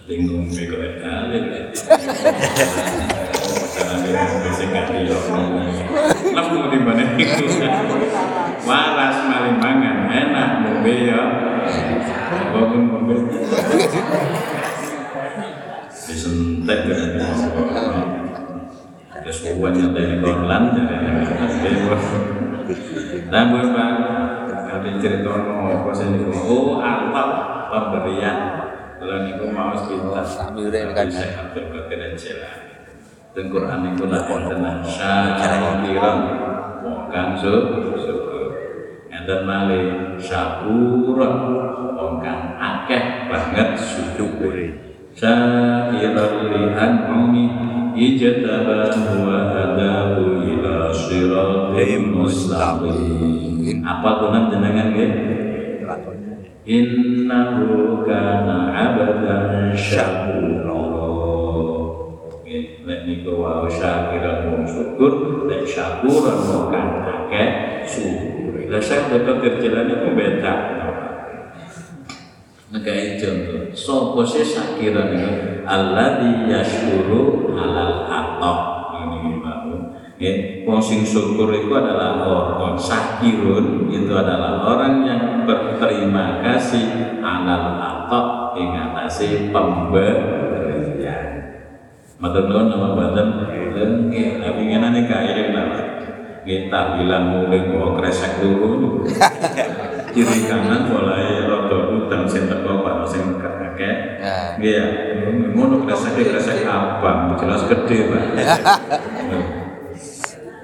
Tinggung beko kali. Jangan sekali yo. Lamun di mana itu. Waras maling mangan enak ngombe ya. Bapak pun ngombe. Terus buatnya dari Korlan, nah gue bang, kami cerita no, pasal itu oh atap pemberian, kalau niku mau sebentar, sambil kan saya ambil keterangan, dan Quran itu lah kontenan, syarah kiram, bukan syukur, dan malih syukuran, bukan akeh banget syukuri. Syakiran li'an'umi ijtabahu wa hadahu ila shiratim mustaqim. Apa tuan jenengan nggih? Innahu kana 'abdan syakura. Nggih, nek niku wa syakiran wong syukur, nek syakuran wong kang akeh syukure. Lah sak dapat kerjane ku beda. Nggak contoh, soposnya syakiran itu Allah diyashkuru halal atok ini baru. Posing syukur itu adalah orang syakirun itu adalah orang yang berterima kasih halal atok ingatasi pemberian. Maturnuwun nama badan lengkap. Tapi ngene nek kairin nama kita bilang mulai kok kresek dulu. Kiri kanan mulai rodo dan sentak bapak sing kakek. Nggih ya, ngono kresek-kresek abang jelas gede, Pak.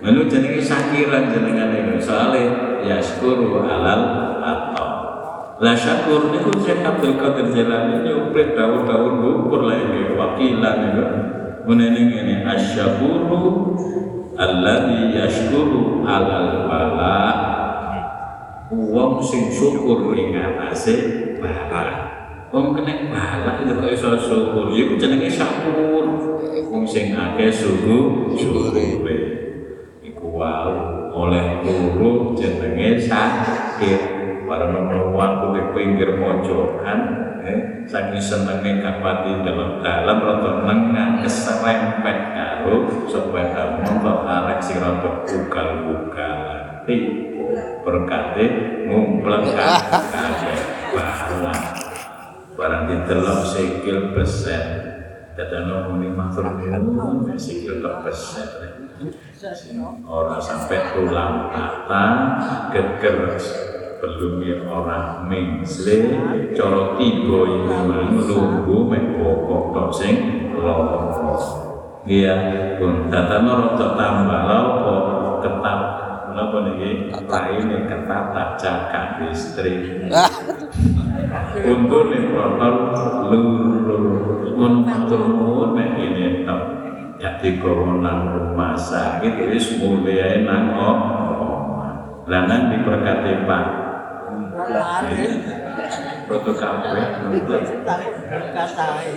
Melu jenenge syakiran jenengane saleh ya syukuru alal atta. La syakur niku sing kabeh kerjane nyuprit daun-daun lumpur lae wakilan niku. Menene ngene asyakuru alladzi yashkuru alal bala. Wong sing syukur ning atase bala. Wong kene bala itu kok iso syukur. Iku jenenge syakur. Wong sing akeh syukure. Iku wae oleh guru jenenge sakit. Para menawa kuwi pinggir mojokan, saking senenge kapati dalam rada nengah keserempet karo sepeda motor arek sing rada bugal-bugalan. Berkati ngumpulkan kabeh barang barang ditelok sikil beset dadane muni matur nuwun sikil kok beset ora sampai tulang patah geger belumi ora mingsle cara tiba iki lungguh mek pokok tok sing loro iya pun dadane rada tambah apa ketap apa niki raine ketata jagat istri untur ning protol lurur mun matur nek ngene tok ya digowo nang rumah sakit wis mulyae nang omah lanang diberkati Pak protol kabeh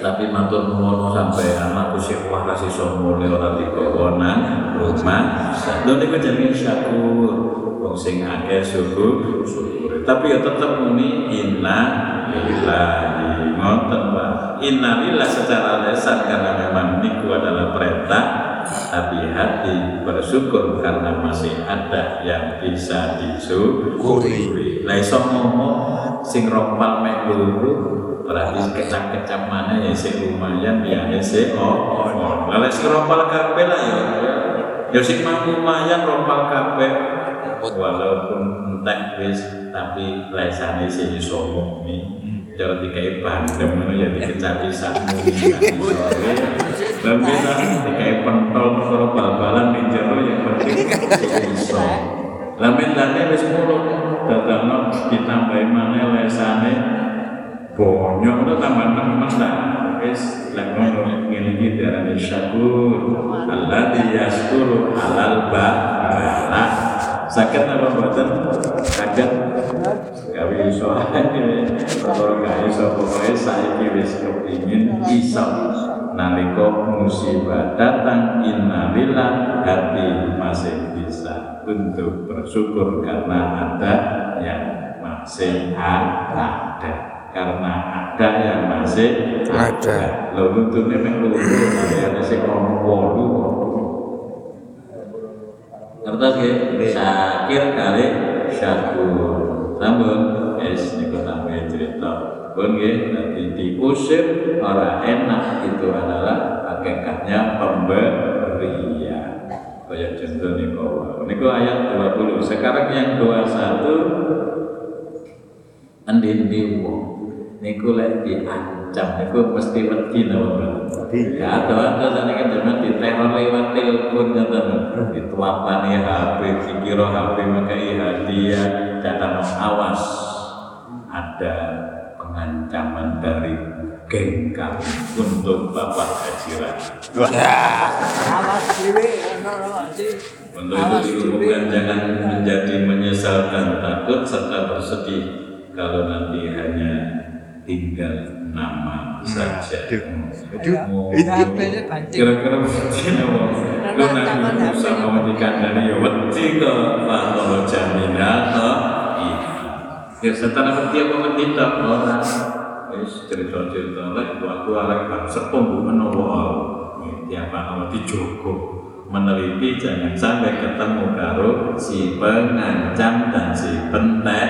tapi matur nuwun sampai anakku sing wah kasih somone ora digowo nang rumah lho niku jenenge syakur wong sing akeh syukur tapi ya tetep muni inna lillahi ngoten Pak inna lillahi secara lesan karena memang niku adalah perintah tapi hati bersyukur karena masih ada yang bisa disyukuri lha iso ngomong sing rompal mek luru berarti kecap-kecap mana ya sing lumayan ya sing oh lha sing rompal kabeh lah ya ya sing lumayan rompal kabeh walaupun entek wis tapi lesane sing iso ngomong cara dikai bandem ngono ya dikecap-kecap sore lan bisa dikai pentol karo bal-balan ning jero yang penting iso lamentane wis mulo dadang ditambahi maneh lesane banyak itu tambah-tambah wis lan ngono ngene iki diarani syakur alladzi yashkuru alal bala saged apa mboten saged gawe iso kalau gak iso pokoke saiki wis kepengin iso nalika musibah datang innalillahi hati masih bisa untuk bersyukur karena ada yang masih ada karena ada yang masih ada lho untune mek lungguh ana sing ono wolu kertas ge syakir kali syakur sambung es niku tambah cerita pun nggih nanti diusir ora enak itu adalah hakikatnya pemberian. Kaya contoh niku. Niku ayat 20. Sekarang yang 21 endi-endi wong niku lek diancam niku mesti wedi napa. Wedi. Ya to saniki jenengan diteror lewat telepon ngoten. Dituapane HP sikira HP mekai hadiah catatan awas. Ada pengancaman dari geng kami untuk Bapak Hajiran. Awas diri, untuk itu diumumkan jangan menjadi menyesal dan takut serta bersedih kalau nanti hanya tinggal nama saja. Kira-kira mesti nawang. Kalau nanti bisa memberikan dari wedi ke atau jaminan atau ya setelah setiap mengerti tak orang cerita-cerita lagi dua-dua lagi sepunggu menawal tiap awal dijogo meneliti jangan sampai ketemu karo si pengancam dan si pentek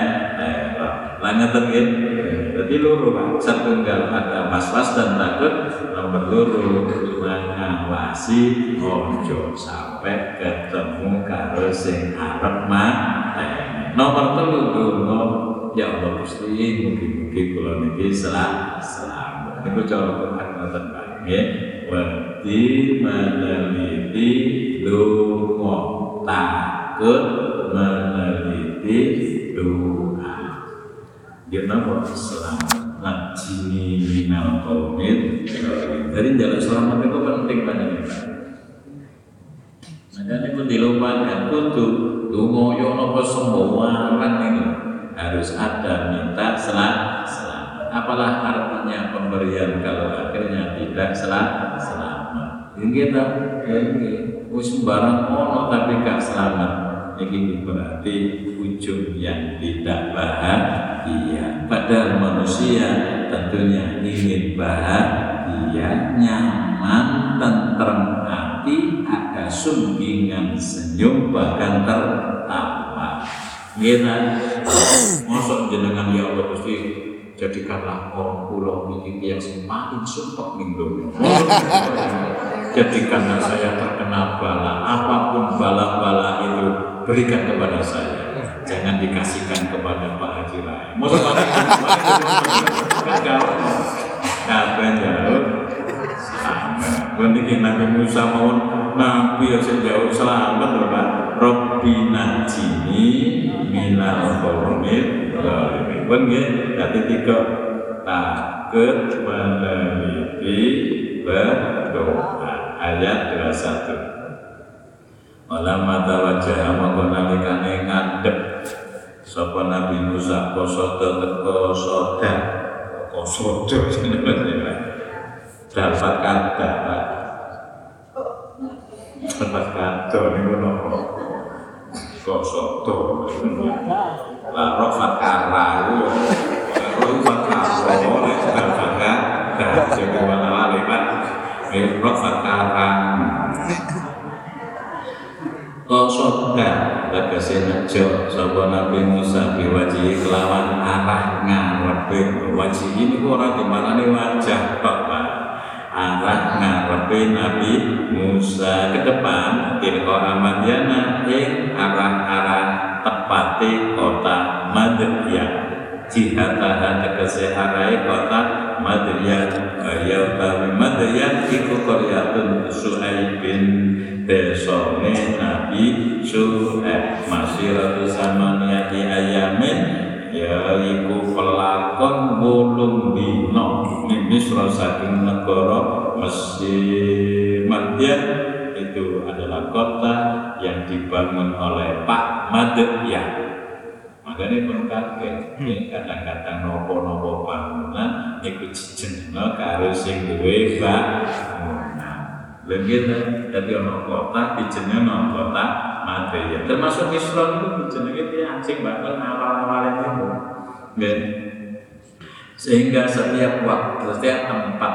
langetan gitu jadi luru setunggal ada was-was dan takut nomor luru mengawasi ojo sampai ketemu karo sing arep nomor telu dungo ya Allah Gusti mugi-mugi kula niki selamat. Niku cara Quran ngoten nggih. Wedi meneliti donga, takut meneliti doa. Dia napa selamat najini minal qaumil. Jadi jalan selamat itu penting banget. Makanya niku dilupakan kudu donga yo napa sembarangan niku. Harus ada minta selamat. Apalah artinya pemberian kalau akhirnya tidak selamat. Ini kita sembarang ono tapi gak selamat. Ini berarti ujung yang tidak bahagia. Padahal manusia tentunya ingin bahagia, nyaman, tentrem hati, ada sunggingan senyum bahkan tertawa. Ngira mosok jenengan ya Allah Gusti jadikanlah orang pulau niki yang semakin sumpek minggu. Jadikanlah saya terkena bala apapun bala-bala itu berikan kepada saya. Jangan dikasihkan kepada Pak Haji Rai. Mosok kan kapan jauh selamat. Niki Nabi Musa mawon Nabi ya sejauh selamat lho Pak. Rabbi najini minal qaumil zalimin. Pun nggih dadi tiga takut meneliti berdoa ayat 21. Walamma tawajjaha maqnalikane ngadep sapa Nabi Musa kosota teko soda kosodo jenenge dapat kata dapat kata niku napa kosoto larok fakarau Nabi Musa diwajihi kelawan arah ngarepe wajih ini ora dimanani wajah Bapak arah ngarepe Nabi Musa ke depan tilka amanyana ing arah-arah tepate kota Madyan jihataha tegese arahe kota Madyan kaya ta Madyan iku karyatun Su'aib bin desone Nabi Su'aib masiratu samaniyati ayamin ya iku pelakon wolung dina Misra saking negara Mesir. Madyan itu adalah kota yang dibangun oleh Pak Madyan. Makanya pun kaget. Kadang-kadang nopo-nopo bangunan ikut jeneng karo sing duwe bangunan. Lha gitu, dadi ono kota dijeneng kota Madyan. Termasuk Misra itu dijenenge tiang bakal awal-awale niku. Nggih. Sehingga setiap waktu, setiap tempat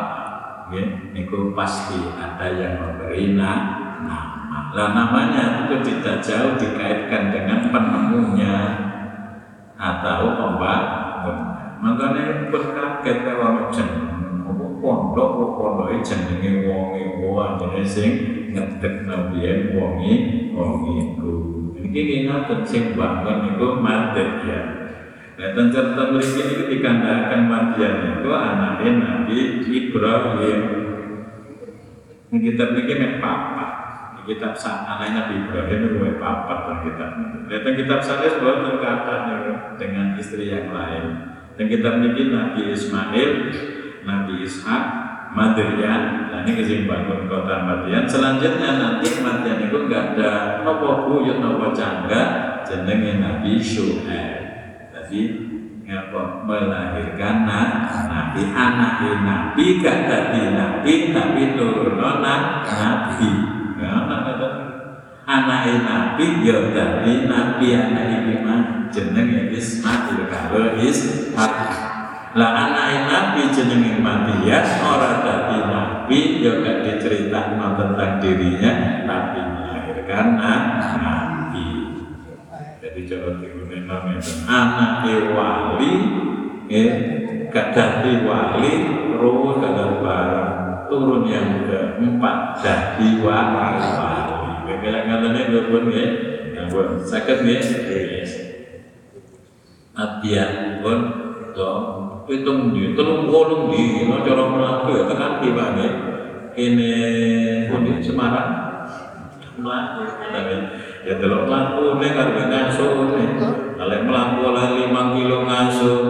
niku pasti ada yang memberi nama. Lah namanya itu tidak jauh dikaitkan dengan penemunya atau pembangunnya. Makanya berkat kaget karo jeneng apa pondok kok pondoke jenenge wong-wong jenenge sing ngedek nabiyen wong iku. Niki ngene sing bangun niku madhep ya. Nah, cerita mriki niku dikandhakan madyan niku anake Nabi Ibrahim. Kitab niki mek papat. Kitab sanane Nabi Ibrahim luwih papat kitab. Lha kitab sanes boten kathah dengan istri yang lain. Dan kitab niki Nabi Ismail, Nabi Ishak, Madyan, dan ini sing bangun kota Madyan. Selanjutnya nanti Madyan itu enggak ada napa buyut napa cangga jenenge Nabi Syuaib. Jadi ngapa melahirkan Nabi anak Nabi gak dadi Nabi tapi nuruno Nabi. Anak Nabi ya dari Nabi anak iki mah jenenge Ismail karo Ishak. Lah anak Nabi jenenge Matias ora dadi Nabi ya gak diceritakno tentang dirinya tapi melahirkan Nabi. Jadi cara digune name anak wali gak dadi wali roh dalam barang turun yang keempat dadi wali. Bila katanya berpun ya, namun sakit ya, hatian pun dong, hitung di, telung bolong di, no corong melaku ya tekan tiba ya, ini pun di Semarang, melaku, ya telung melaku nih karena ngasuh nih, kalau melaku lah 5 kilo ngasuh,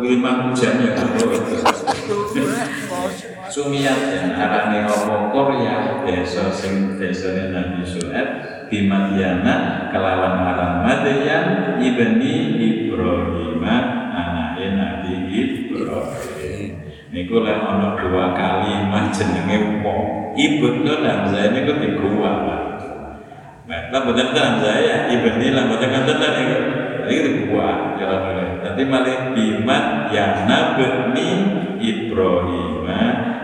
5 jam ya kalau itu. Sumiatnya arane ngomong Korea desa sing desane Nabi Syuaib di Madiana kelawan aran Madian ibni Ibrahim anake Nabi Ibrahim niku lek ana dua kalimah jenenge wong ibnu Hamzah niku dikuwah Pak mboten Hamzah ya ibni lan mboten kanten niku dikuwah ya nanti malih bimat yana bni Ibrahim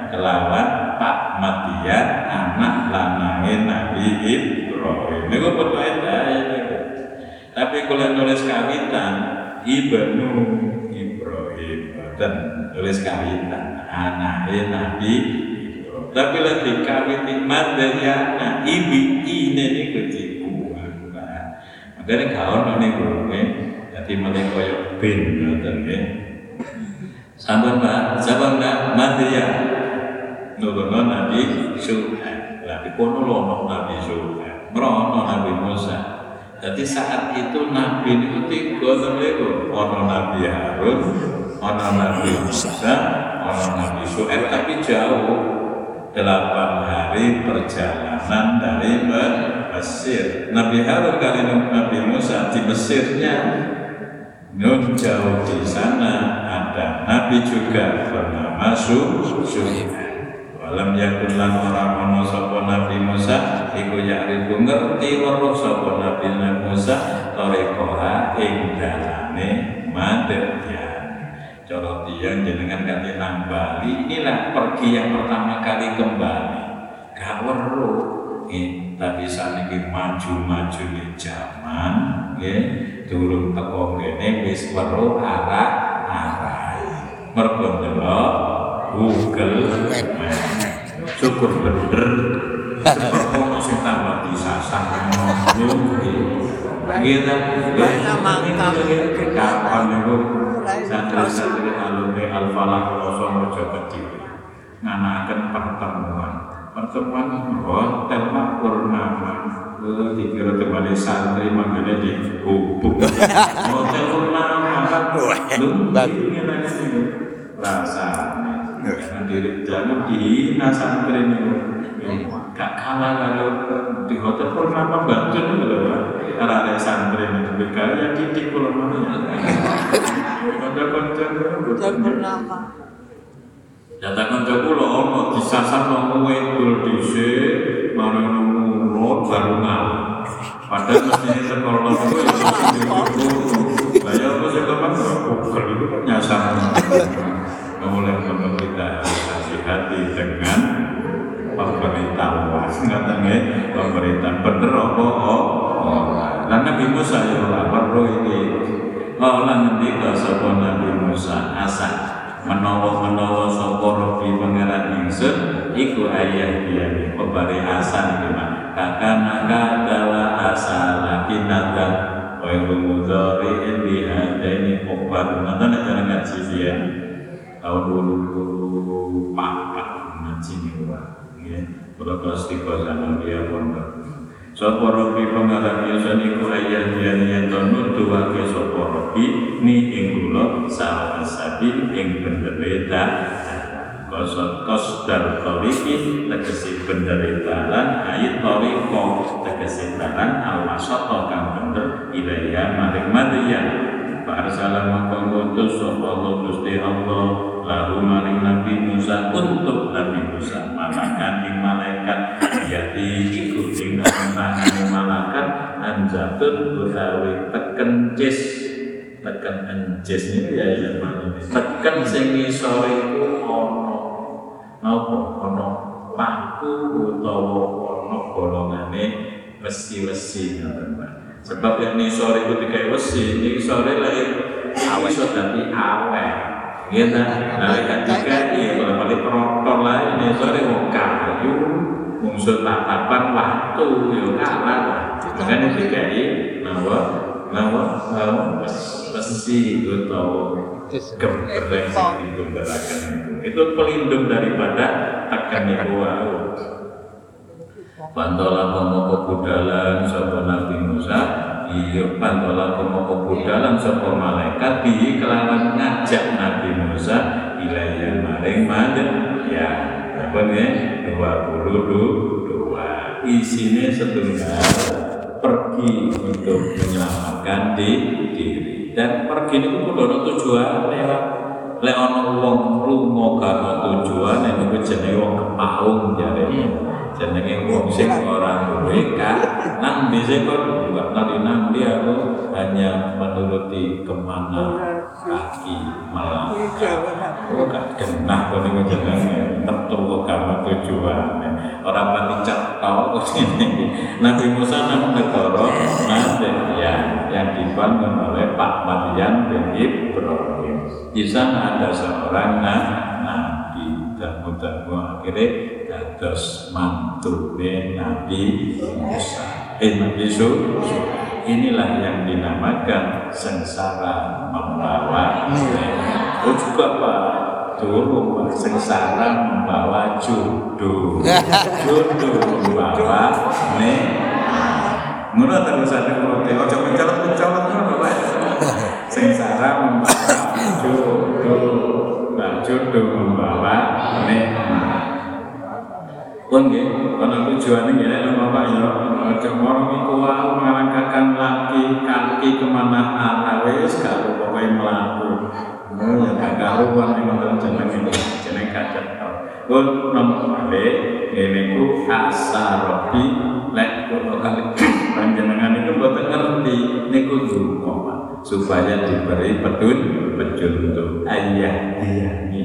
kelawan Pak Matian anak lanange Nabi Ibrahim. Niku pokoke ae niku. Tapi kula nulis kawitan Ibnu Ibrahim dan nulis kawitan anake Nabi Ibrahim. Tapi lek dikawiti Matian nah ibi ine niku dibuwa. Makane gak ono niku nggih. Dadi meneh koyo ben ngoten nggih. Sampun Pak, sampun Pak Matian nurono Nabi Syuaib, Nabi Konolono Nabi Syuaib, merono Nabi Musa. Jadi saat itu Nabi itu tiga terlebih, ono Nabi Harun, ono Nabi Musa, ono Nabi Syuaib, tapi jauh 8 hari perjalanan dari Mesir. Nabi Harun kali Nabi Musa di Mesirnya, nun jauh di sana ada Nabi juga bernama Syuaib. Alam yakun lan ora ana sapa Nabi Musa iku yakni ngerti weruh sapa Nabi Musa tarekoha ing dalane Madyan. Cara tiyang jenengan kanthi nambali inilah pergi yang pertama kali kembali. Gak weruh nggih, tapi saniki maju-majune jaman nggih durung teko kene wis weruh arah-arahe. Mergo delok Google, syukur bener. Kalau sih tambah disasar, kita kapan itu santri-santri alumni Al-Falah kosong ojo kecil, nganakan pertemuan hotel Pak Purnama, dikira terbalik santri makanya dihubung hotel Purnama kan, rasanya. Karena diri jalan dihina santri ini gak kalah kalau di hotel Purnama Banjir arah-arah santri ini lebih kali yang didik pulang mana hotel Purnama jatah kencang pulang disasar ngomongin berdisi marah ngomong baru ngalah padahal mestinya sekolah gue bayar gue sekolah gue itu nyasar mulai memang kita hati-hati dengan pemberitahuan katanya pemberitaan bener apa orang dan Nabi Musa ya Allah perlu ini kalau nanti kita sebut Nabi Musa asal menawa-menawa sapa Rabbi pangeran ingsun iku ayah dia pebare asan kemah kakana kadala asala kinatan wa ilmudari indi hadaini pokbar nonton acara ngaji dia tahun 2004 ngaji niku nggih kula kelas 3 zaman dia pondok sapa Rabbi pangeran ingsun iku ayah dia yen nuduh wae sapa Rabbi ni ing kula salah sabil ing bendereta kos dal tariqi tegesi bendere dalan ayat tariqo tegesi dalan al-wasata kang bener ilaiha maring madya fa arsala maqam qutus sallallahu gusti Allah lahu maring nabi Musa untuk nabi Musa malakan ing malaikat yati iku ing tangan malaikat anjatun utawi teken cis teken encis niku ya ya teken sing isore iku ana napa ana paku utawa ana golongane wesi-wesi ngoten Pak. Sebab yen sore iku dikai wesi, iki sore lair awet iso dadi awet. Nggih ta? Nek dikai bali protor lae nek sore wong kayu mungsul tatapan waktu yo kalah. Makane dikai napa wesi utawa gembereng itu gerakan itu pelindung daripada tekan itu wau. Pantola pemoko budalan sapa Nabi Musa, iya pantola pemoko budalan sapa malaikat bi kelawan ngajak Nabi Musa ilayan maring madya. Ya, apa nggih 22 isine setunggal pergi untuk menyelamatkan diri. Dan pergi niku kudu ana tujuane. Lek ana wong lunga karo tujuane niku jenenge wong kepaung jarene. Jenenge wong sing ora duwe kanan dise kok buat nang dia aku hanya menuruti kemana kaki melangkah. Oh genah kok niku jenenge metu karo tujuane. Ora pati cetha kok ngene. Nabi Musa nang negara Madian yang dibangun oleh Pak Madian bin Ibrahim. Di sana ada seorang nabi dan mudah-mudahan akhirnya dados mantune Nabi Musa. Inilah yang dinamakan sengsara membawa judul. Oh juga Pak, dulu sengsara membawa judul. Judul membawa ngono terus ada prote ojo mencolot-mencolot Bapak. Sengsara membawa jodoh, nah jodoh membawa nikmat. Pun nggih, ana tujuane nggih nek Bapak ya aja moro iku wae ngalahkan laki kaki kemana arah wis karo pokoke mlaku. Oh ya kagak ruwet nek ngoten jenenge jeneng kacet. Pun nomor balik ngene ku asarobi lek kula kalih panjenengan niku mboten ngerti niku ndonga supaya diberi petunjuk ayah diyani.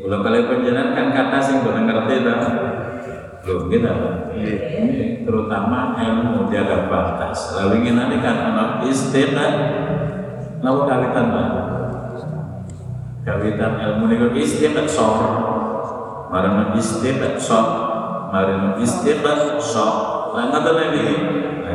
Kula kalih panjenengan kan kata sing mboten ngerti ta. Lho nggih ta. Terutama ilmu jaga batas. Lah winginane kan ana istilah lawan kawitan Pak. Kawitan ilmu niku istilah sor. Marang istilah sor, marang istilah sor. Nah,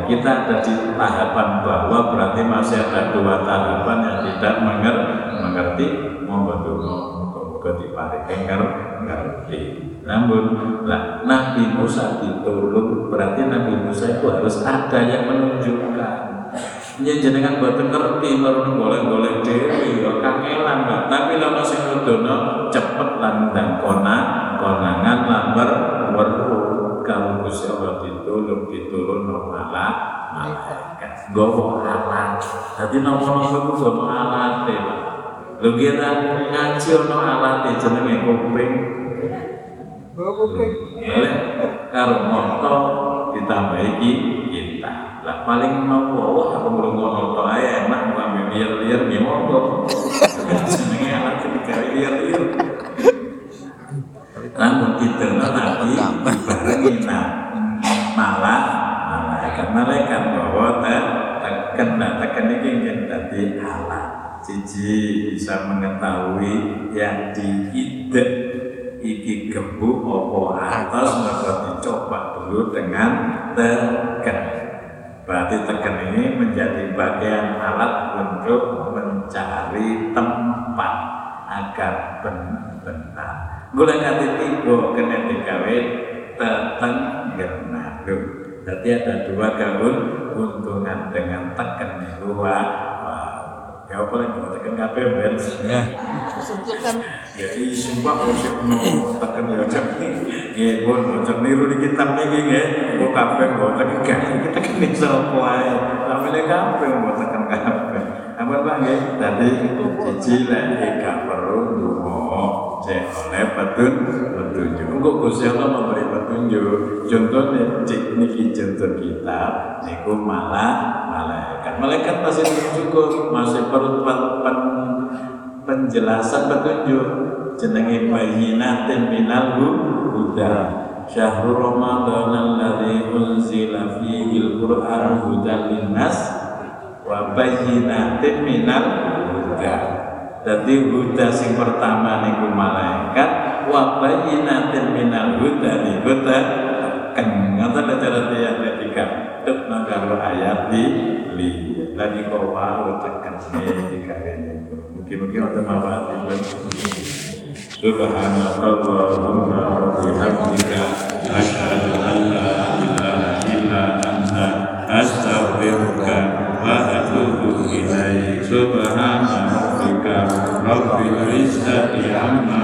kita ada di tahapan bahwa berarti masih ada dua tahapan yang tidak mengerti moga-moga diparingi ngerti. Namun nah, Nabi Musa ditulung berarti Nabi Musa itu harus ada yang menunjukkan. Yen jenengan boten ngerti marang golek-golek dhewe ya kangelan Pak. Tapi lan sing ndono cepet lan konangan lamber weruh kalau Gusti Allah ditulung malah malaikat gowo alat dadi nopo-nopo kudu alate lho kira ngaji ono alate jenenge kuping kuping karo moto ditambah iki kita lah paling mau Allah aku ngrungokno to ae enak mbah liar-liar nggih monggo jenenge alat ketika liar-liar namun kita nanti barengin malah malaikat bahwa tekan ini ingin jadi alat Siji bisa mengetahui yang diidek iki gembu opo atas maka dicoba dulu dengan teken. Berarti teken ini menjadi bagian alat untuk mencari tempat agar benar. Golek ati tiba kene digawe teken genah. Berarti ada dua gaun untungan dengan teken dua. Ya apa yang kita tekan KPM kan? Ya jadi sumpah musik mau tekan ya macam ini ya pun macam niru di kitab ini ya kok KPM mau tekan KPM kita kan bisa apa ya tapi ini KPM mau tekan KPM apa Pak ya? Tadi cicilah tidak perlu ngomong saya oleh petunjuk kok Gusti Allah memberi petunjuk contohnya cik niki contoh kitab niku malaikat masih cukup masih perlu penjelasan petunjuk jenenge bayyinatin minal huda syahrul ramadhan alladzi unzila fihil qur'an hudan linnas wa bayyinatin minal huda dadi huda sing pertama niku malaikat wa bayyinatin minal huda niku ngoten lho cara dia ketika tetep nang karo ayat di lagi kau mau tekan ini kalian mungkin ada manfaat pun. Subhanallahumma wa bihamdika asyhadu an la ilaha illa anta astaghfiruka wa atubu ilaik. Subhanallahumma wa bihamdika rabbil izzati amma